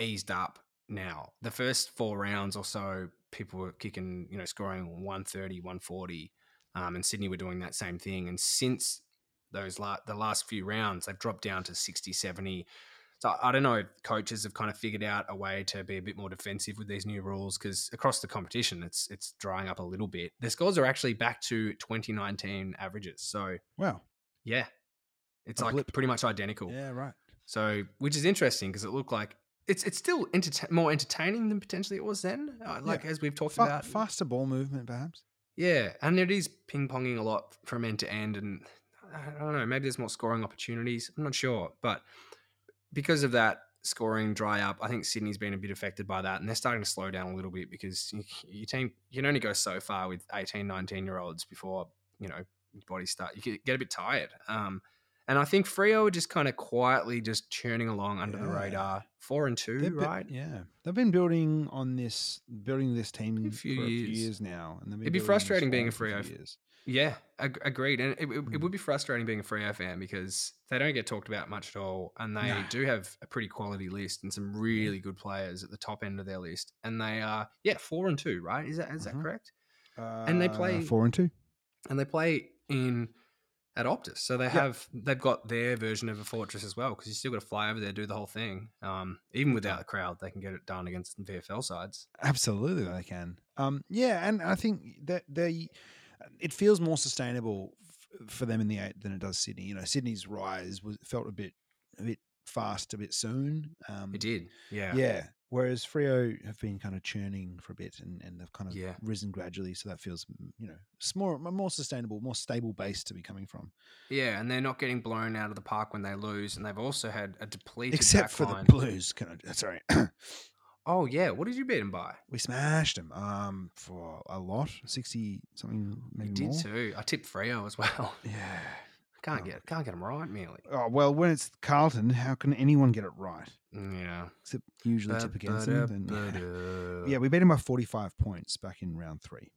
eased up now. The first 4 rounds or so, people were kicking, scoring 130, 140. And Sydney were doing that same thing. And since those the last few rounds, they've dropped down to 60, 70. So I don't know if coaches have kind of figured out a way to be a bit more defensive with these new rules because across the competition, it's drying up a little bit. Their scores are actually back to 2019 averages. So wow, yeah, it's pretty much identical. Yeah, right. So which is interesting because it looked like it's still more entertaining than potentially it was then. As we've talked about, faster ball movement perhaps. Yeah, and it is ping-ponging a lot from end to end, and I don't know, maybe there's more scoring opportunities. I'm not sure, but because of that scoring dry up, I think Sydney's been a bit affected by that, and they're starting to slow down a little bit because your team, you can only go so far with 18, 19-year-olds before, your body starts. You get a bit tired. And I think Freo are just kind of quietly just churning along under the radar. 4-2, right? Yeah. They've been building this team for a few years now. And it'd be frustrating being a Freo Yeah, agreed. And it would be frustrating being a Freo fan because they don't get talked about much at all, and they do have a pretty quality list and some really good players at the top end of their list. And they are 4-2, right? Is that correct? And they play 4-2, and they play in at Optus, so they have they've got their version of a fortress as well, because you still got to fly over there, do the whole thing. Even without the crowd, they can get it done against the VFL sides. Absolutely, they can. And I think that they. It feels more sustainable for them in the eight than it does Sydney. You know, Sydney's rise felt a bit fast, a bit soon. It did, yeah. Yeah, whereas Freo have been kind of churning for a bit and they've kind of risen gradually. So that feels, you know, more sustainable, more stable base to be coming from. Yeah, and they're not getting blown out of the park when they lose. And they've also had a depleted except for line. The Blues. Sorry. Oh, yeah. What did you beat them by? We smashed them for a lot, 60-something, maybe more. We did too. I tipped Freo as well. Yeah. Can't get them right, merely. Oh, well, when it's Carlton, how can anyone get it right? Yeah. Except usually tip against them. Then, yeah, we beat them by 45 points back in round 3.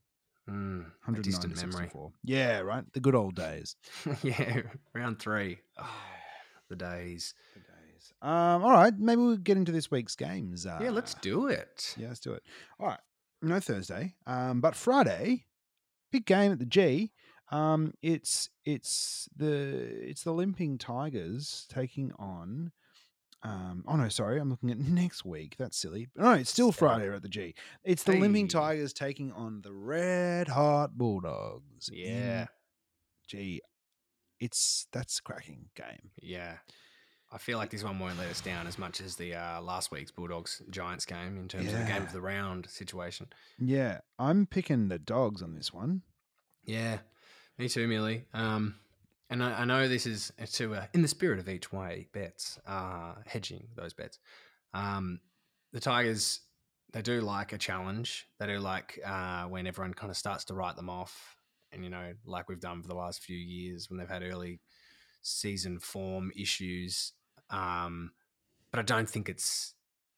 A distant memory. Yeah, right? The good old days. Yeah, round 3. Oh, the days. All right, maybe we'll get into this week's games. Let's do it. Yeah, let's do it. All right, no Thursday, but Friday, big game at the G. It's the limping Tigers taking on. I'm looking at next week. That's silly. No, it's still Friday at the G. It's the limping Tigers taking on the red hot Bulldogs. Yeah, G. That's a cracking game. Yeah. I feel like this one won't let us down as much as the last week's Bulldogs Giants game in terms of the game of the round situation. Yeah, I'm picking the Dogs on this one. Yeah, me too, Millie. And I know this is to in the spirit of each way bets, hedging those bets. The Tigers, they do like a challenge. They do like when everyone kind of starts to write them off, and you know, like we've done for the last few years when they've had early season form issues. But I don't think it's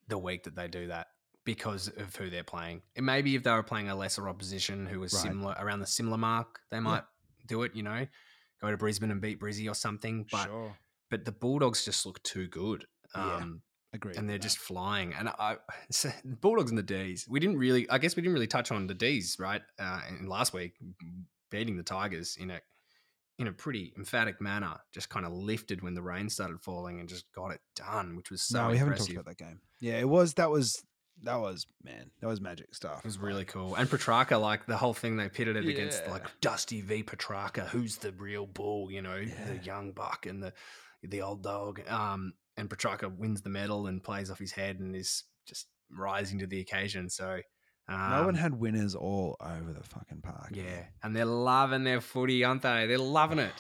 the week that they do that because of who they're playing. And maybe if they were playing a lesser opposition who was similar, around the similar mark, they might do it, you know, go to Brisbane and beat Brizzy or something. But the Bulldogs just look too good. Agreed. And they're just flying. And the Bulldogs and the Ds, we didn't really touch on the Ds, right? And last week, beating the Tigers in a pretty emphatic manner, just kind of lifted when the rain started falling and just got it done, which was so impressive. Haven't talked about that game. Yeah, it was. That was magic stuff. It was really cool. And Petrarca, like the whole thing, they pitted it against like Dusty v Petrarca, who's the real bull, you know, the young buck and the old dog. And Petrarca wins the medal and plays off his head and is just rising to the occasion. So. No one had winners all over the fucking park. Yeah, and they're loving their footy, aren't they? They're loving it.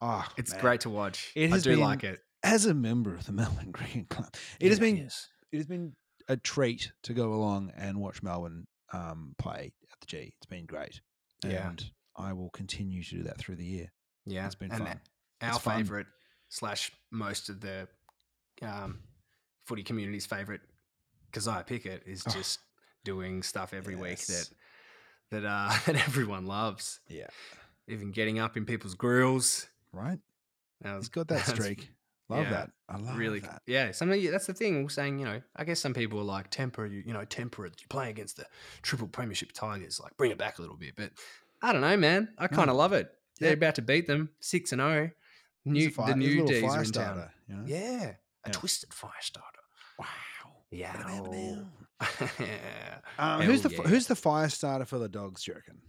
Oh, it's great to watch. Like it. As a member of the Melbourne Cricket Club, it has been a treat to go along and watch Melbourne play at the G. It's been great. And I will continue to do that through the year. Yeah. It's been fun. Our favourite / most of the footy community's favourite, Keziah Pickett, is just... doing stuff every week that everyone loves. Yeah. Even getting up in people's grills. Right. He's got that streak. Love that. I love that. Yeah. That's the thing. We're saying, you know, I guess some people are like, temperate. You're playing against the triple premiership Tigers. Like, bring it back a little bit. But I don't know, man. I kind of love it. Yeah. They're about to beat them 6-0. The new D's are in town. You know? Yeah. A twisted fire starter. Wow. Yeah. Who's the fire starter for the Dogs, do you reckon?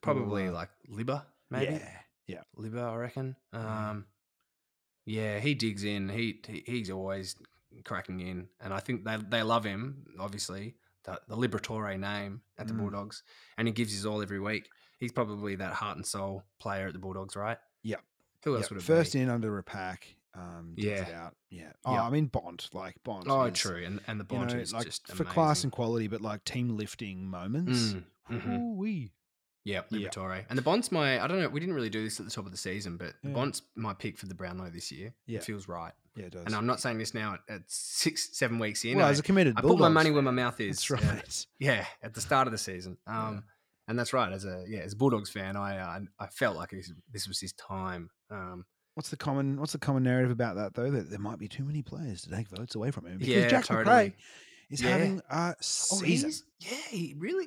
Probably like Libba, maybe. Yeah. Libba, I reckon. Yeah, he digs in. He's always cracking in. And I think they love him, obviously, the Liberatore name at the Bulldogs. And he gives his all every week. He's probably that heart and soul player at the Bulldogs, right? Yeah. Who else would have been? First in under a pack. It out. Yeah. Oh, yep. I mean Bond. Oh, true. And the Bond, you know, is like just for amazing. Class and quality, but like team lifting moments. Ooh-wee. Yeah, Liberatore. And the Bond's I don't know, we didn't really do this at the top of the season, but the Bond's my pick for the Brownlow this year. Yeah. It feels right. Yeah, it does. And I'm not saying this now at 6-7 weeks in. Well, as a committed Bulldogs, I put my money where my mouth is. That's right. At the start of the season. And that's right. As a Bulldogs fan, I felt like this was his time. What's the common narrative about that though? That there might be too many players to take votes away from him because Jack McRae is having a season. He really,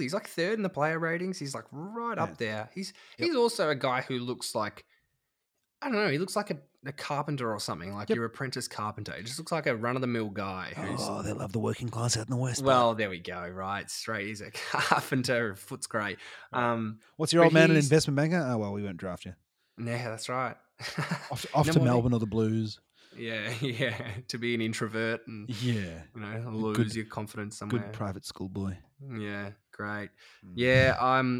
he's like third in the player ratings. He's like right up there. He's also a guy who looks like, I don't know, he looks like a carpenter or something, like your apprentice carpenter. He just looks like a run-of-the-mill guy. Oh, they love the working class out in the West. Well, there we go, right? Straight, he's a carpenter of Footscray. What's your old man, an investment banker? Oh, well, we won't draft you. Yeah, that's right. Off to Melbourne or the Blues. Yeah, to be an introvert and lose your confidence somewhere. Good private school boy. Yeah, great. Yeah,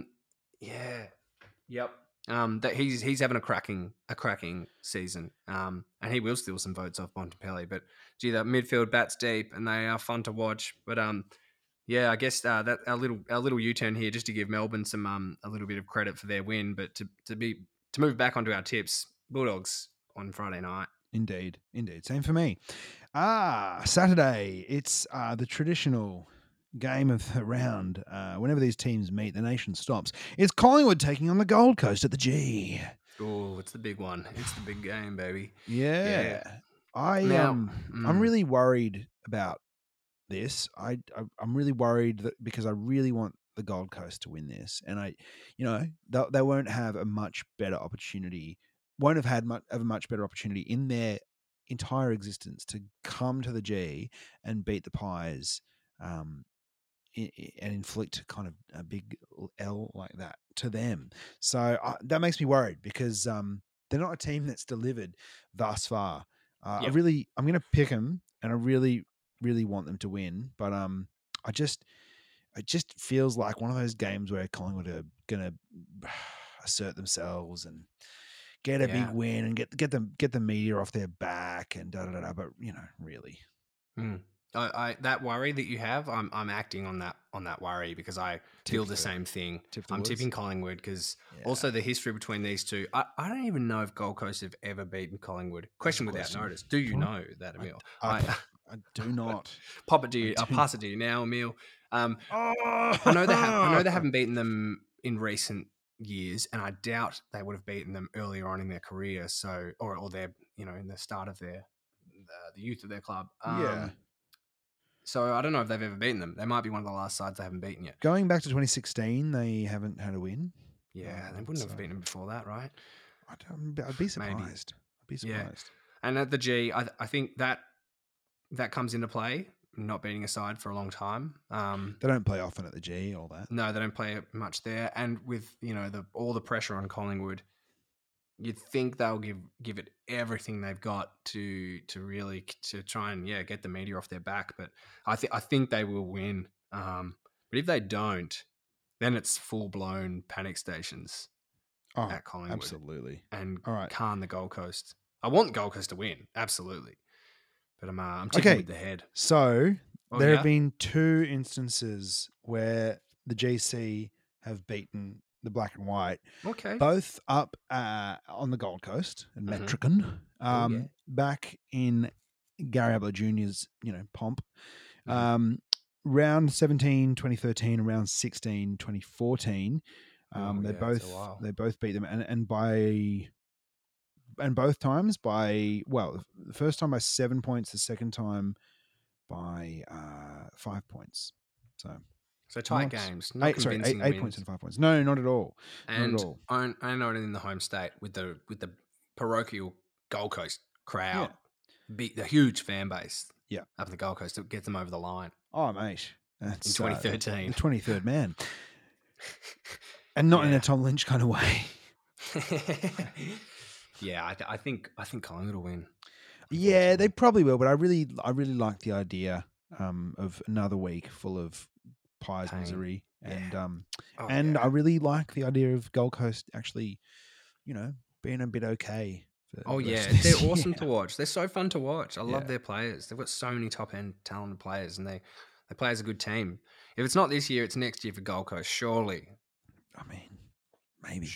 that he's having a cracking season. And he will steal some votes off Bontempelli. But gee, that midfield bats deep, and they are fun to watch. But I guess that our little U-turn here just to give Melbourne some a little bit of credit for their win. But to move back onto our tips, Bulldogs on Friday night. Indeed. Same for me. Saturday, it's the traditional game of the round. Whenever these teams meet, the nation stops. It's Collingwood taking on the Gold Coast at the G. Oh, it's the big one. It's the big game, baby. Yeah. I'm really worried about this. I'm really worried that because I really want the Gold Coast to win this, and they won't have a much better opportunity. Won't have had a much better opportunity in their entire existence to come to the G and beat the Pies and inflict kind of a big L like that to them. So that makes me worried because they're not a team that's delivered thus far. I'm going to pick them, and I really, really want them to win. But it just feels like one of those games where Collingwood are going to assert themselves and get a big win and get the media off their back and da-da-da-da, but, really. Mm. That worry that you have, I'm acting on that worry because I feel the same thing. I'm tipping Collingwood because also the history between these two. I don't even know if Gold Coast have ever beaten Collingwood. Question without notice. Do you know that, Emil? I do not. Pop it to you. I'll pass it to you now, Emil. I know they haven't beaten them in recent years, and I doubt they would have beaten them earlier on in their career. So, or their, in the start of their the youth of their club. So I don't know if they've ever beaten them. They might be one of the last sides they haven't beaten yet. Going back to 2016, they haven't had a win. Yeah, they wouldn't have beaten them before that, right? I'd be surprised. Yeah. And at the G, I think that comes into play. Not beating a side for a long time. They don't play often at the G, all that. No, they don't play much there. And with, all the pressure on Collingwood, you'd think they'll give it everything they've got to really try and, get the media off their back. But I think they will win. But if they don't, then it's full-blown panic stations at Collingwood. Absolutely. And Khan the Gold Coast. I want Gold Coast to win, absolutely. But I'm tipping with the head. So there have been two instances where the GC have beaten the black and white. Okay. Both up on the Gold Coast in Metrican, back in Gary Ablett Jr.'s, pomp. Round 17, 2013, and round 16, 2014. They both beat them, and both times the first time by 7 points, the second time by 5 points. So tight games. 8 points and 5 points. No, not at all. Not in the home state with the parochial Gold Coast crowd, big, the huge fan base. Yeah, up in the Gold Coast to get them over the line. Oh, mate, that's in 2013, the 23rd man, and not in a Tom Lynch kind of way. Yeah, I think Collingwood will win. Yeah, they probably will, but I really like the idea of another week full of Pies misery, I really like the idea of Gold Coast actually, being a bit okay. They're awesome to watch. They're so fun to watch. I love their players. They've got so many top end talented players, and they play as a good team. If it's not this year, it's next year for Gold Coast, surely. I mean. Maybe.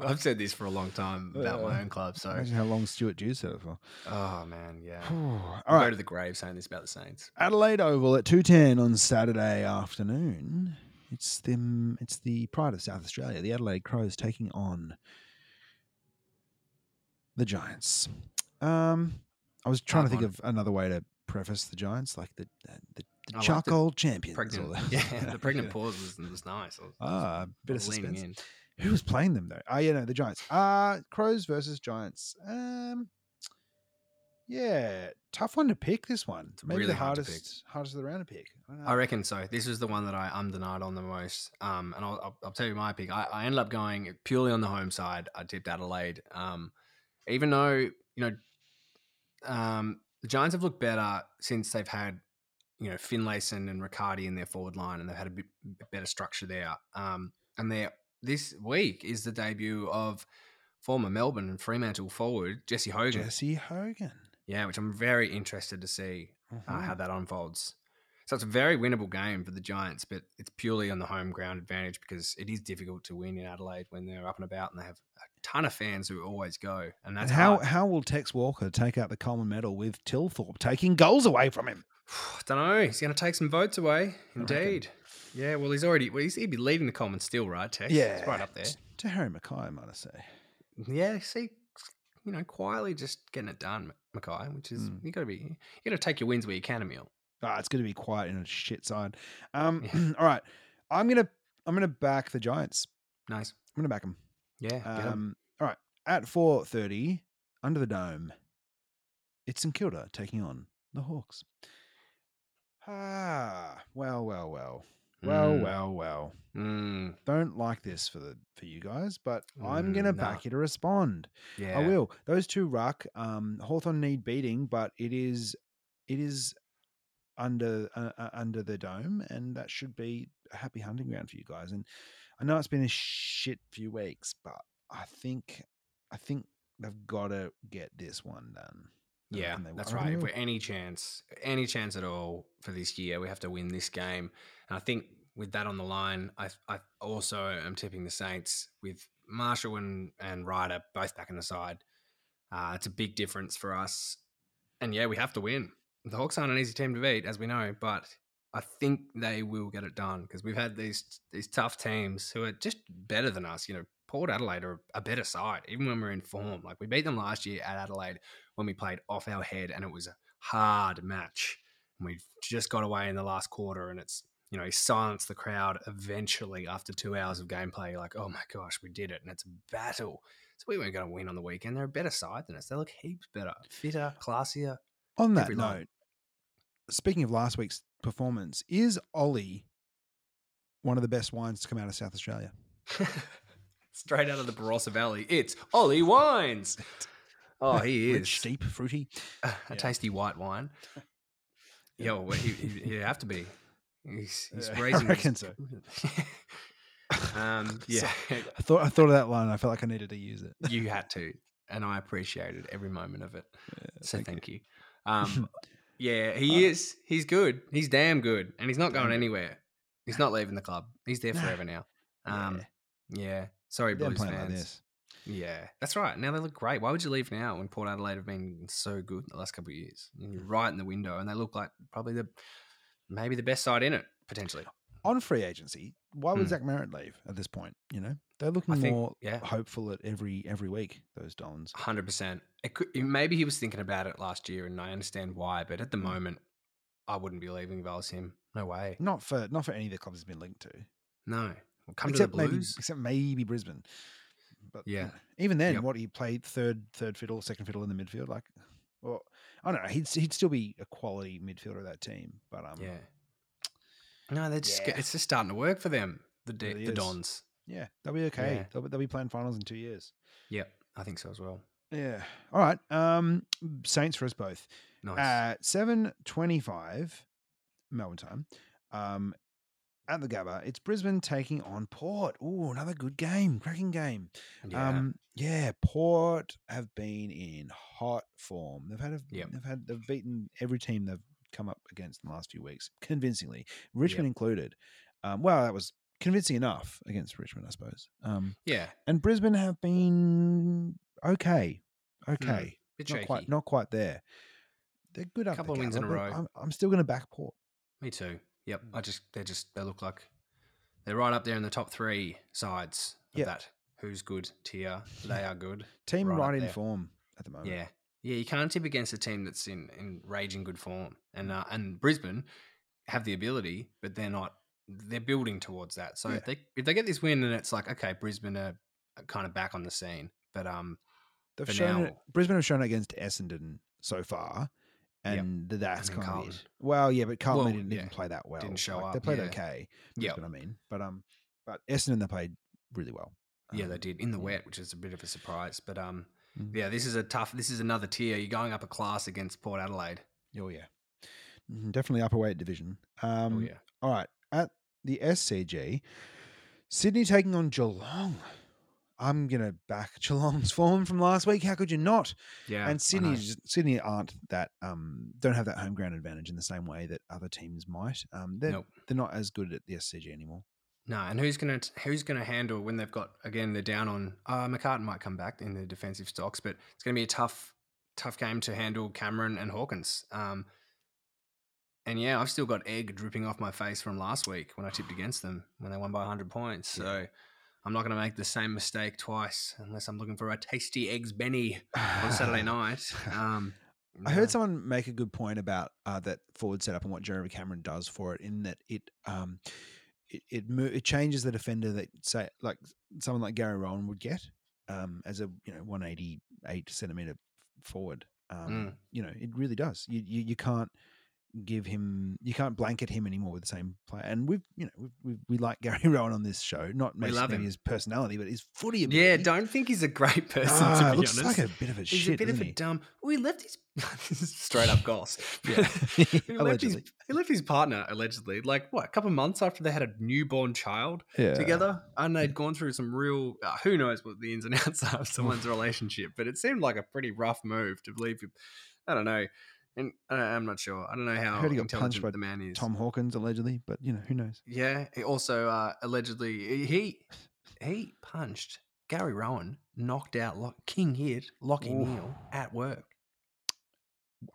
I've said this for a long time about my own club. So imagine how long Stuart Dew said it for. Oh man, yeah. All right. Go to the grave saying this about the Saints. Adelaide Oval at 2:10 on Saturday afternoon. It's them. It's the pride of South Australia, the Adelaide Crows, taking on the Giants. I was trying to think of another way to preface the Giants, like the charcoal like champions. The pregnant pause was nice. A bit of suspense. Who was playing them though? The Giants. Crows versus Giants. Yeah, tough one to pick, this one. It's maybe really the hardest of the round to pick. I reckon so. This was the one that I denied on the most. And I'll tell you my pick. I ended up going purely on the home side. I tipped Adelaide. Even though, the Giants have looked better since they've had, Finlayson and Riccardi in their forward line, and they've had a bit better structure there. And this week is the debut of former Melbourne and Fremantle forward Jesse Hogan. Yeah, which I'm very interested to see how that unfolds. So it's a very winnable game for the Giants, but it's purely on the home ground advantage because it is difficult to win in Adelaide when they're up and about and they have a ton of fans who always go. And that's how will Tex Walker take out the Coleman medal with Tilthorpe taking goals away from him? I don't know. He's going to take some votes away. Indeed. Yeah, well, he'd be leading the Coleman still, right, Tex? Yeah. It's right up there. To Harry Mackay, I might say. Yeah, see, quietly just getting it done, Mackay, which is you got to take your wins where you can, Emil. It's going to be quiet in a shit side. All right, I'm gonna back the Giants. Nice, I'm gonna back them. Yeah. All right, at 4:30 under the dome, it's St Kilda taking on the Hawks. Well. Don't like this for you guys, but I'm going to back you to respond. Yeah. I will. Those two ruck. Hawthorn need beating, but it is under the dome, and that should be a happy hunting ground for you guys. And I know it's been a shit few weeks, but I think they've got to get this one done. Yeah, that's right. If we're any chance at all for this year, we have to win this game. And I think with that on the line, I also am tipping the Saints with Marshall and Ryder both back in the side. It's a big difference for us. And, yeah, we have to win. The Hawks aren't an easy team to beat, as we know, but I think they will get it done because we've had these tough teams who are just better than us. Port Adelaide are a better side, even when we're in form. Like, we beat them last year at Adelaide when we played off our head, and it was a hard match. And we just got away in the last quarter, and it's, he silenced the crowd eventually after 2 hours of gameplay. Like, oh my gosh, we did it, and it's a battle. So we weren't going to win on the weekend. They're a better side than us. They look heaps better, fitter, classier. On that note, speaking of last week's performance, is Ollie one of the best wines to come out of South Australia? Straight out of the Barossa Valley, it's Ollie Wines. Oh, he is. Rich, deep, fruity. A tasty white wine. Yeah. Yo, you have to be. He's raising. I reckon so. Yeah. Sorry, I thought of that line. I felt like I needed to use it. You had to, and I appreciated every moment of it. Yeah, so thank you. Yeah, he is. He's good. He's damn good, and he's not going anywhere. He's not leaving the club. He's there forever now. Yeah. Sorry, Blues fans. Like this. Yeah, that's right. Now they look great. Why would you leave now when Port Adelaide have been so good the last couple of years? You're right in the window, and they look like probably maybe the best side in it potentially. On free agency, why would Zach Merritt leave at this point? They're looking hopeful at every week. Those Dons, 100%. Maybe he was thinking about it last year, and I understand why. But at the moment, I wouldn't be leaving if I was him. No way. Not for any of the clubs he's been linked to. No. Except to the Blues. Maybe Brisbane. But yeah. Even then, what he played third fiddle, second fiddle in the midfield. Like, well, I don't know. He'd still be a quality midfielder of that team. But yeah. No, they're just it's just starting to work for them. The Dons. Yeah, they'll be okay. Yeah. They'll be playing finals in 2 years. Yeah, I think so as well. Yeah. All right. Saints for us both. Nice. At 7:25 Melbourne time. At the Gabba, it's Brisbane taking on Port. Ooh, another good game, cracking game. Yeah. Port have been in hot form. They've beaten every team they've come up against in the last few weeks, convincingly, Richmond included. Well, that was convincing enough against Richmond, I suppose. And Brisbane have been okay, not quite there. They're good up. A couple of wins in a row. I'm still going to back Port. Me too. Yep, they look like They're right up there in the top three sides of that who's good tier. They are good. Team right in form at the moment. Yeah. Yeah, you can't tip against a team that's in raging good form. And Brisbane have the ability, but they're not. They're building towards that. So if they get this win, and it's like, okay, Brisbane are kind of back on the scene. But they've shown it, Brisbane have shown it against Essendon so far, and that's and kind of it. Well, yeah, but Carlton didn't even play that well. Didn't show up. They played okay. Yeah, what I mean. But Essendon they played really well. Yeah, they did in the wet, which is a bit of a surprise. But yeah, this is a tough. This is another tier. You're going up a class against Port Adelaide. Oh yeah, definitely upper weight division. All right. At the SCG, Sydney taking on Geelong. I'm going to back Geelong's form from last week. How could you not? Yeah, and Sydney aren't that don't have that home ground advantage in the same way that other teams might. They're not as good at the SCG anymore. No, and who's gonna handle when they've got again they're down on McCartan might come back in the defensive stocks, but it's going to be a tough game to handle Cameron and Hawkins. And yeah, I've still got egg dripping off my face from last week when I tipped against them when they won by 100 points. So I'm not going to make the same mistake twice unless I'm looking for a tasty eggs Benny on Saturday night. I heard someone make a good point about that forward setup and what Jeremy Cameron does for it, in that it changes the defender that say like someone like Gary Rowan would get as a 188 centimeter forward. It really does. You can't. You can't blanket him anymore with the same player. And we like Gary Rowan on this show. Not maybe his personality, but his footy ability. Yeah, don't think he's a great person to be honest. Looks like a bit of a he's shit. He's a bit of a dumb. We left his straight up goss. Yeah, he left his partner allegedly. Like what? A couple of months after they had a newborn child together, and they'd gone through some real. Who knows what the ins and outs are of someone's relationship? But it seemed like a pretty rough move to leave him. I don't know. And I'm not sure. I don't know how intelligent the man is. Tom Hawkins allegedly, but who knows? Yeah. He also allegedly he punched Gary Rowan, knocked out King Hit, Lachie Neal at work.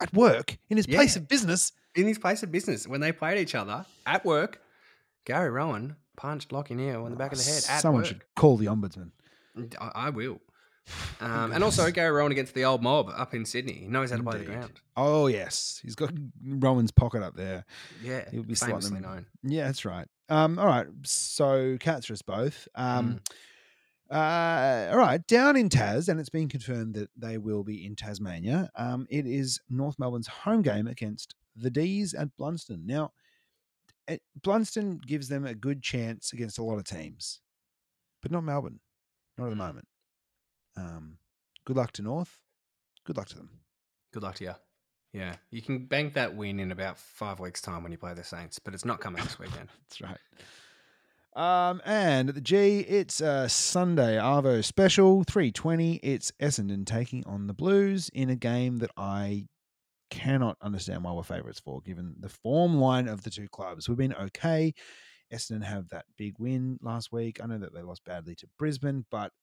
At work in his place of business. In his place of business, when they played each other at work, Gary Rowan punched Lachie Neal in the back of the head. At someone work. Should call the ombudsman. I will. And also Gary Rowan against the old mob up in Sydney. He knows how to play the ground. Oh, yes. He's got Rowan's pocket up there. Yeah, he'll be famously known. Yeah, that's right. All right, so Cats for us both. All right, down in Tas, and it's been confirmed that they will be in Tasmania. It is North Melbourne's home game against the D's at Blunsdon. Now, Blunsdon gives them a good chance against a lot of teams, but not Melbourne, not at the moment. Good luck to North. Good luck to them. Good luck to you. Yeah. You can bank that win in about 5 weeks' time when you play the Saints, but it's not coming this weekend. That's right. And at the G, it's a Sunday Arvo special, 3:20. It's Essendon taking on the Blues in a game that I cannot understand why we're favourites for, given the form line of the two clubs. We've been okay. Essendon have that big win last week. I know that they lost badly to Brisbane, but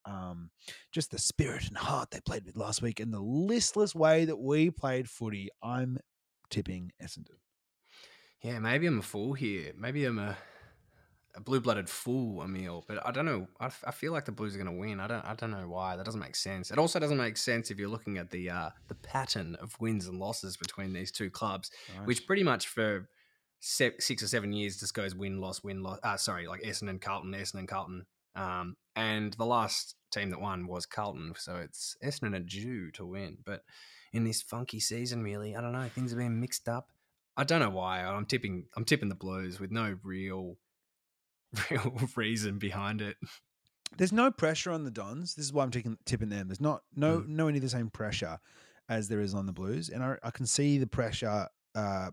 just the spirit and heart they played with last week and the listless way that we played footy, I'm tipping Essendon. Yeah, maybe I'm a fool here. Maybe I'm a blue-blooded fool, Emil, but I don't know. I feel like the Blues are going to win. I don't know why. That doesn't make sense. It also doesn't make sense if you're looking at the pattern of wins and losses between these two clubs, right, which pretty much for 6 or 7 years just goes win, loss. Essendon, Carlton. And the last team that won was Carlton, so it's Essendon are due to win. But in this funky season, really, I don't know. Things have been mixed up. I don't know why. I'm tipping the Blues with no real reason behind it. There's no pressure on the Dons. This is why I'm tipping them. There's no any of the same pressure as there is on the Blues, and I can see the pressure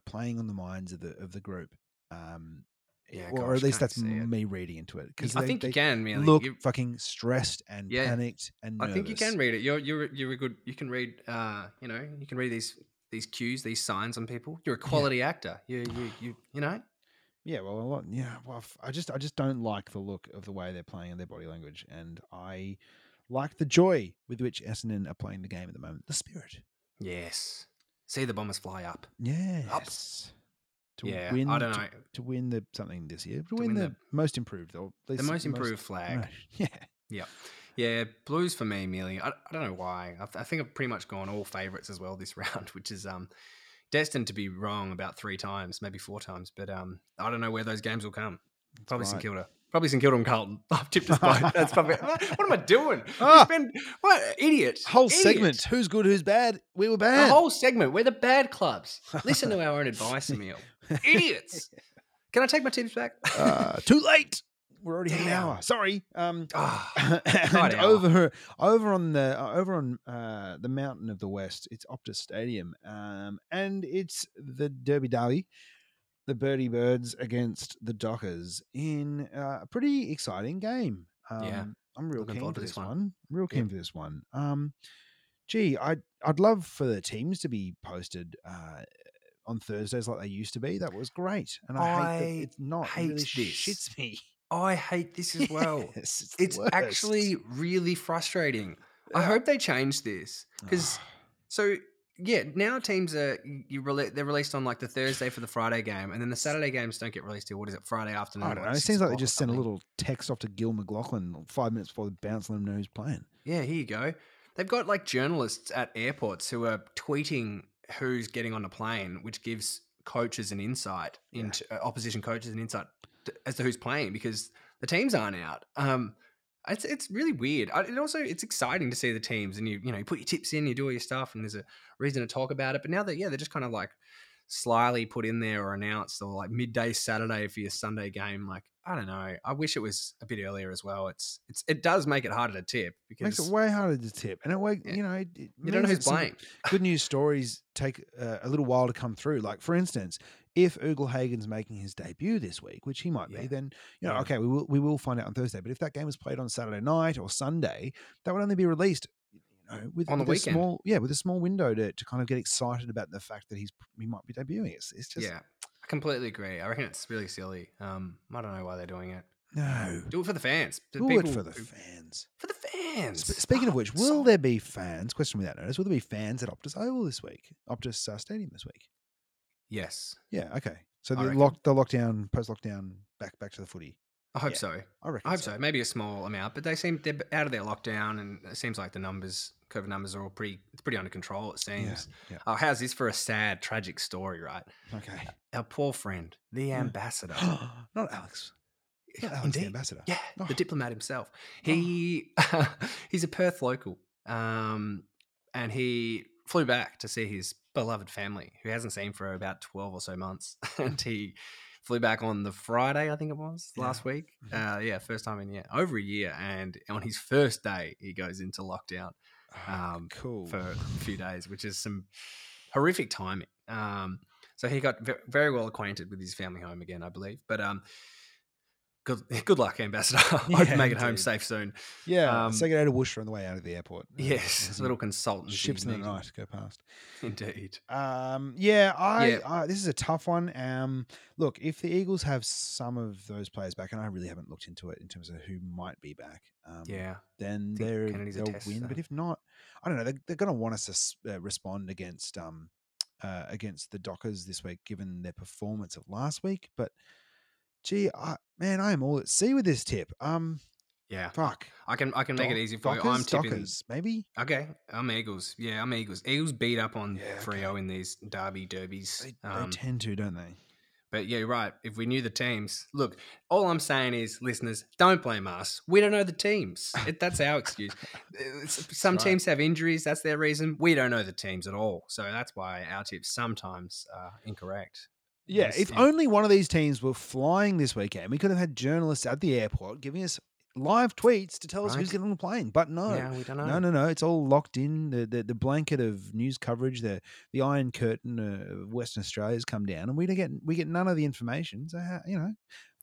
playing on the minds of the group, or at least that's me reading into it, because I think you can really look fucking stressed and panicked and nervous. I think you can read it. You're a good. You can read. You can read these cues, these signs on people. You're a quality actor. You know. Yeah. Well, a lot. Yeah. Well, I just don't like the look of the way they're playing and their body language, and I like the joy with which Essendon are playing the game at the moment. The spirit. Yes. See the Bombers fly up. Yes. Up. win. I don't know. To win the something this year, to win the most improved, or at least the most improved flag. No. Yeah. Yeah. Yeah, Blues for me, merely. I don't know why. I think I've pretty much gone all favourites as well this round, which is destined to be wrong about 3 times, maybe 4 times. But I don't know where those games will come. That's probably right. St Kilda. Probably St Kilda and Carlton. I've tipped us both. That's probably. What am I doing? What idiot? Whole segment. Who's good? Who's bad? We were bad. The whole segment. We're the bad clubs. Listen to our own advice, Emil. Idiots. Can I take my tips back? Too late. We're already at an hour. Sorry. And over on the mountain of the West, it's Optus Stadium, and it's the Derby Derby. The Birdie Birds against the Dockers in a pretty exciting game. I'm real keen for this one. Gee, I'd love for the teams to be posted on Thursdays like they used to be. That was great, and I hate that it's not. It really shits me. I hate this as well. Yes, it's actually really frustrating. I hope they change this because Yeah, now teams are they're released on like the Thursday for the Friday game, and then the Saturday games don't get released till what is it, Friday afternoon? I don't know. It seems like they just sent a little text off to Gil McLachlan 5 minutes before the bounce, let him know who's playing. Yeah, here you go. They've got like journalists at airports who are tweeting who's getting on the plane, which gives coaches an insight into opposition coaches an insight as to who's playing because the teams aren't out. It's really weird. It's exciting to see the teams, and you know you put your tips in, you do all your stuff, and there's a reason to talk about it. But now that they're just kind of like slyly put in there or announced, or like midday Saturday for your Sunday game. Like I don't know. I wish it was a bit earlier as well. It does make it harder to tip because makes it way harder to tip, and you don't know who's playing. Good news stories take a little while to come through. Like for instance, if Ugelhagen's making his debut this week, which he might be, then okay, we will find out on Thursday. But if that game was played on Saturday night or Sunday, that would only be released, on the weekend. With a small window to kind of get excited about the fact that he might be debuting. It's just I completely agree. I reckon it's really silly. I don't know why they're doing it. No, do it for the fans. Do it for the fans. Speaking of which, will there be fans? Question without notice: will there be fans at Optus Oval this week? Optus Stadium this week. Yes. Yeah. Okay. So the lockdown, post-lockdown, back to the footy. I hope so. I hope so. Maybe a small amount, but they're out of their lockdown, and it seems like the numbers, COVID numbers, are all pretty under control. It seems. Yeah. Oh, how's this for a sad, tragic story, right? Okay. Our poor friend, the ambassador, not Alex. Not Alex, indeed. The ambassador. Yeah, the diplomat himself. He's a Perth local, and he flew back to see his beloved family who hasn't seen for about 12 or so months. And he flew back on the Friday, I think it was, last week. First time in over a year. And on his first day, he goes into lockdown for a few days, which is some horrific timing. So he got very well acquainted with his family home again, I believe. But good luck, Ambassador. Hope you make it home safe soon. Yeah, say good day to Wooshra on the way out of the airport. Yes, a little consultant. Ships in the night go past. Indeed. This is a tough one. Look, if the Eagles have some of those players back, and I really haven't looked into it in terms of who might be back, then they'll win. But if not, I don't know. They're going to want us to respond against the Dockers this week, given their performance of last week. But gee, I am all at sea with this tip. Fuck. I can make it easy for you. I'm tipping Dockers, maybe. Okay, I'm Eagles. Yeah, I'm Eagles. Eagles beat up on Freo in these derbies. They tend to, don't they? But yeah, you're right. If we knew the teams, look. All I'm saying is, listeners, don't blame us. We don't know the teams. That's our excuse. Some teams have injuries. That's their reason. We don't know the teams at all. So that's why our tips sometimes are incorrect. Yeah, if only one of these teams were flying this weekend, we could have had journalists at the airport giving us live tweets to tell us who's getting on the plane. But no, we don't know. No. It's all locked in. The blanket of news coverage, the iron curtain of Western Australia has come down, and we get none of the information. So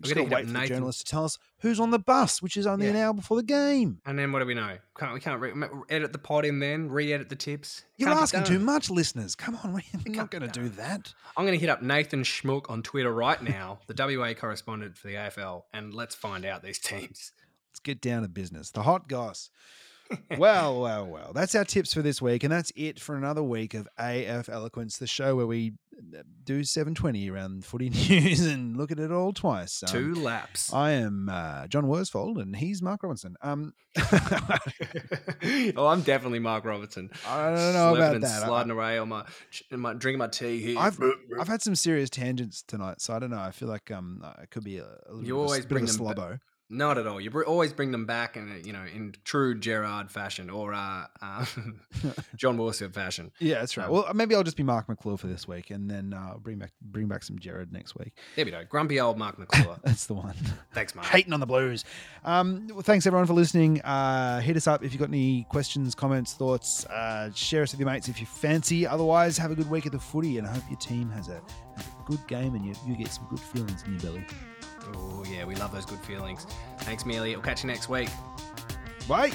we're going to wait for the journalists to tell us who's on the bus, which is only an hour before the game. And then what do we know? We can't edit the pod in then, re-edit the tips. You're asking too much, listeners. Come on, we're not going to do that. I'm going to hit up Nathan Schmook on Twitter right now, the WA correspondent for the AFL, and let's find out these teams. Let's get down to business. The hot goss. Well, that's our tips for this week, and that's it for another week of AF Eloquence, the show where we do 720 around footy news and look at it all twice. Two laps. I am John Worsfold and he's Mark Robinson. Oh, I'm definitely Mark Robinson. I don't know about that. Sliding away on my drinking my tea here. I've had some serious tangents tonight, so I don't know. I feel like it could be a bit of a slobbo. Not at all. You always bring them back, and in true Gerard fashion or John Worsfold fashion. Yeah, that's right. Well, maybe I'll just be Mark McClure for this week, and then bring back some Gerard next week. There we go. Grumpy old Mark McClure. That's the one. Thanks, Mark. Hating on the Blues. Well, thanks everyone for listening. Hit us up if you've got any questions, comments, thoughts. Share us with your mates if you fancy. Otherwise, have a good week at the footy, and I hope your team has a good game and you get some good feelings in your belly. Oh, yeah, we love those good feelings. Thanks, Mealy. We'll catch you next week. Bye.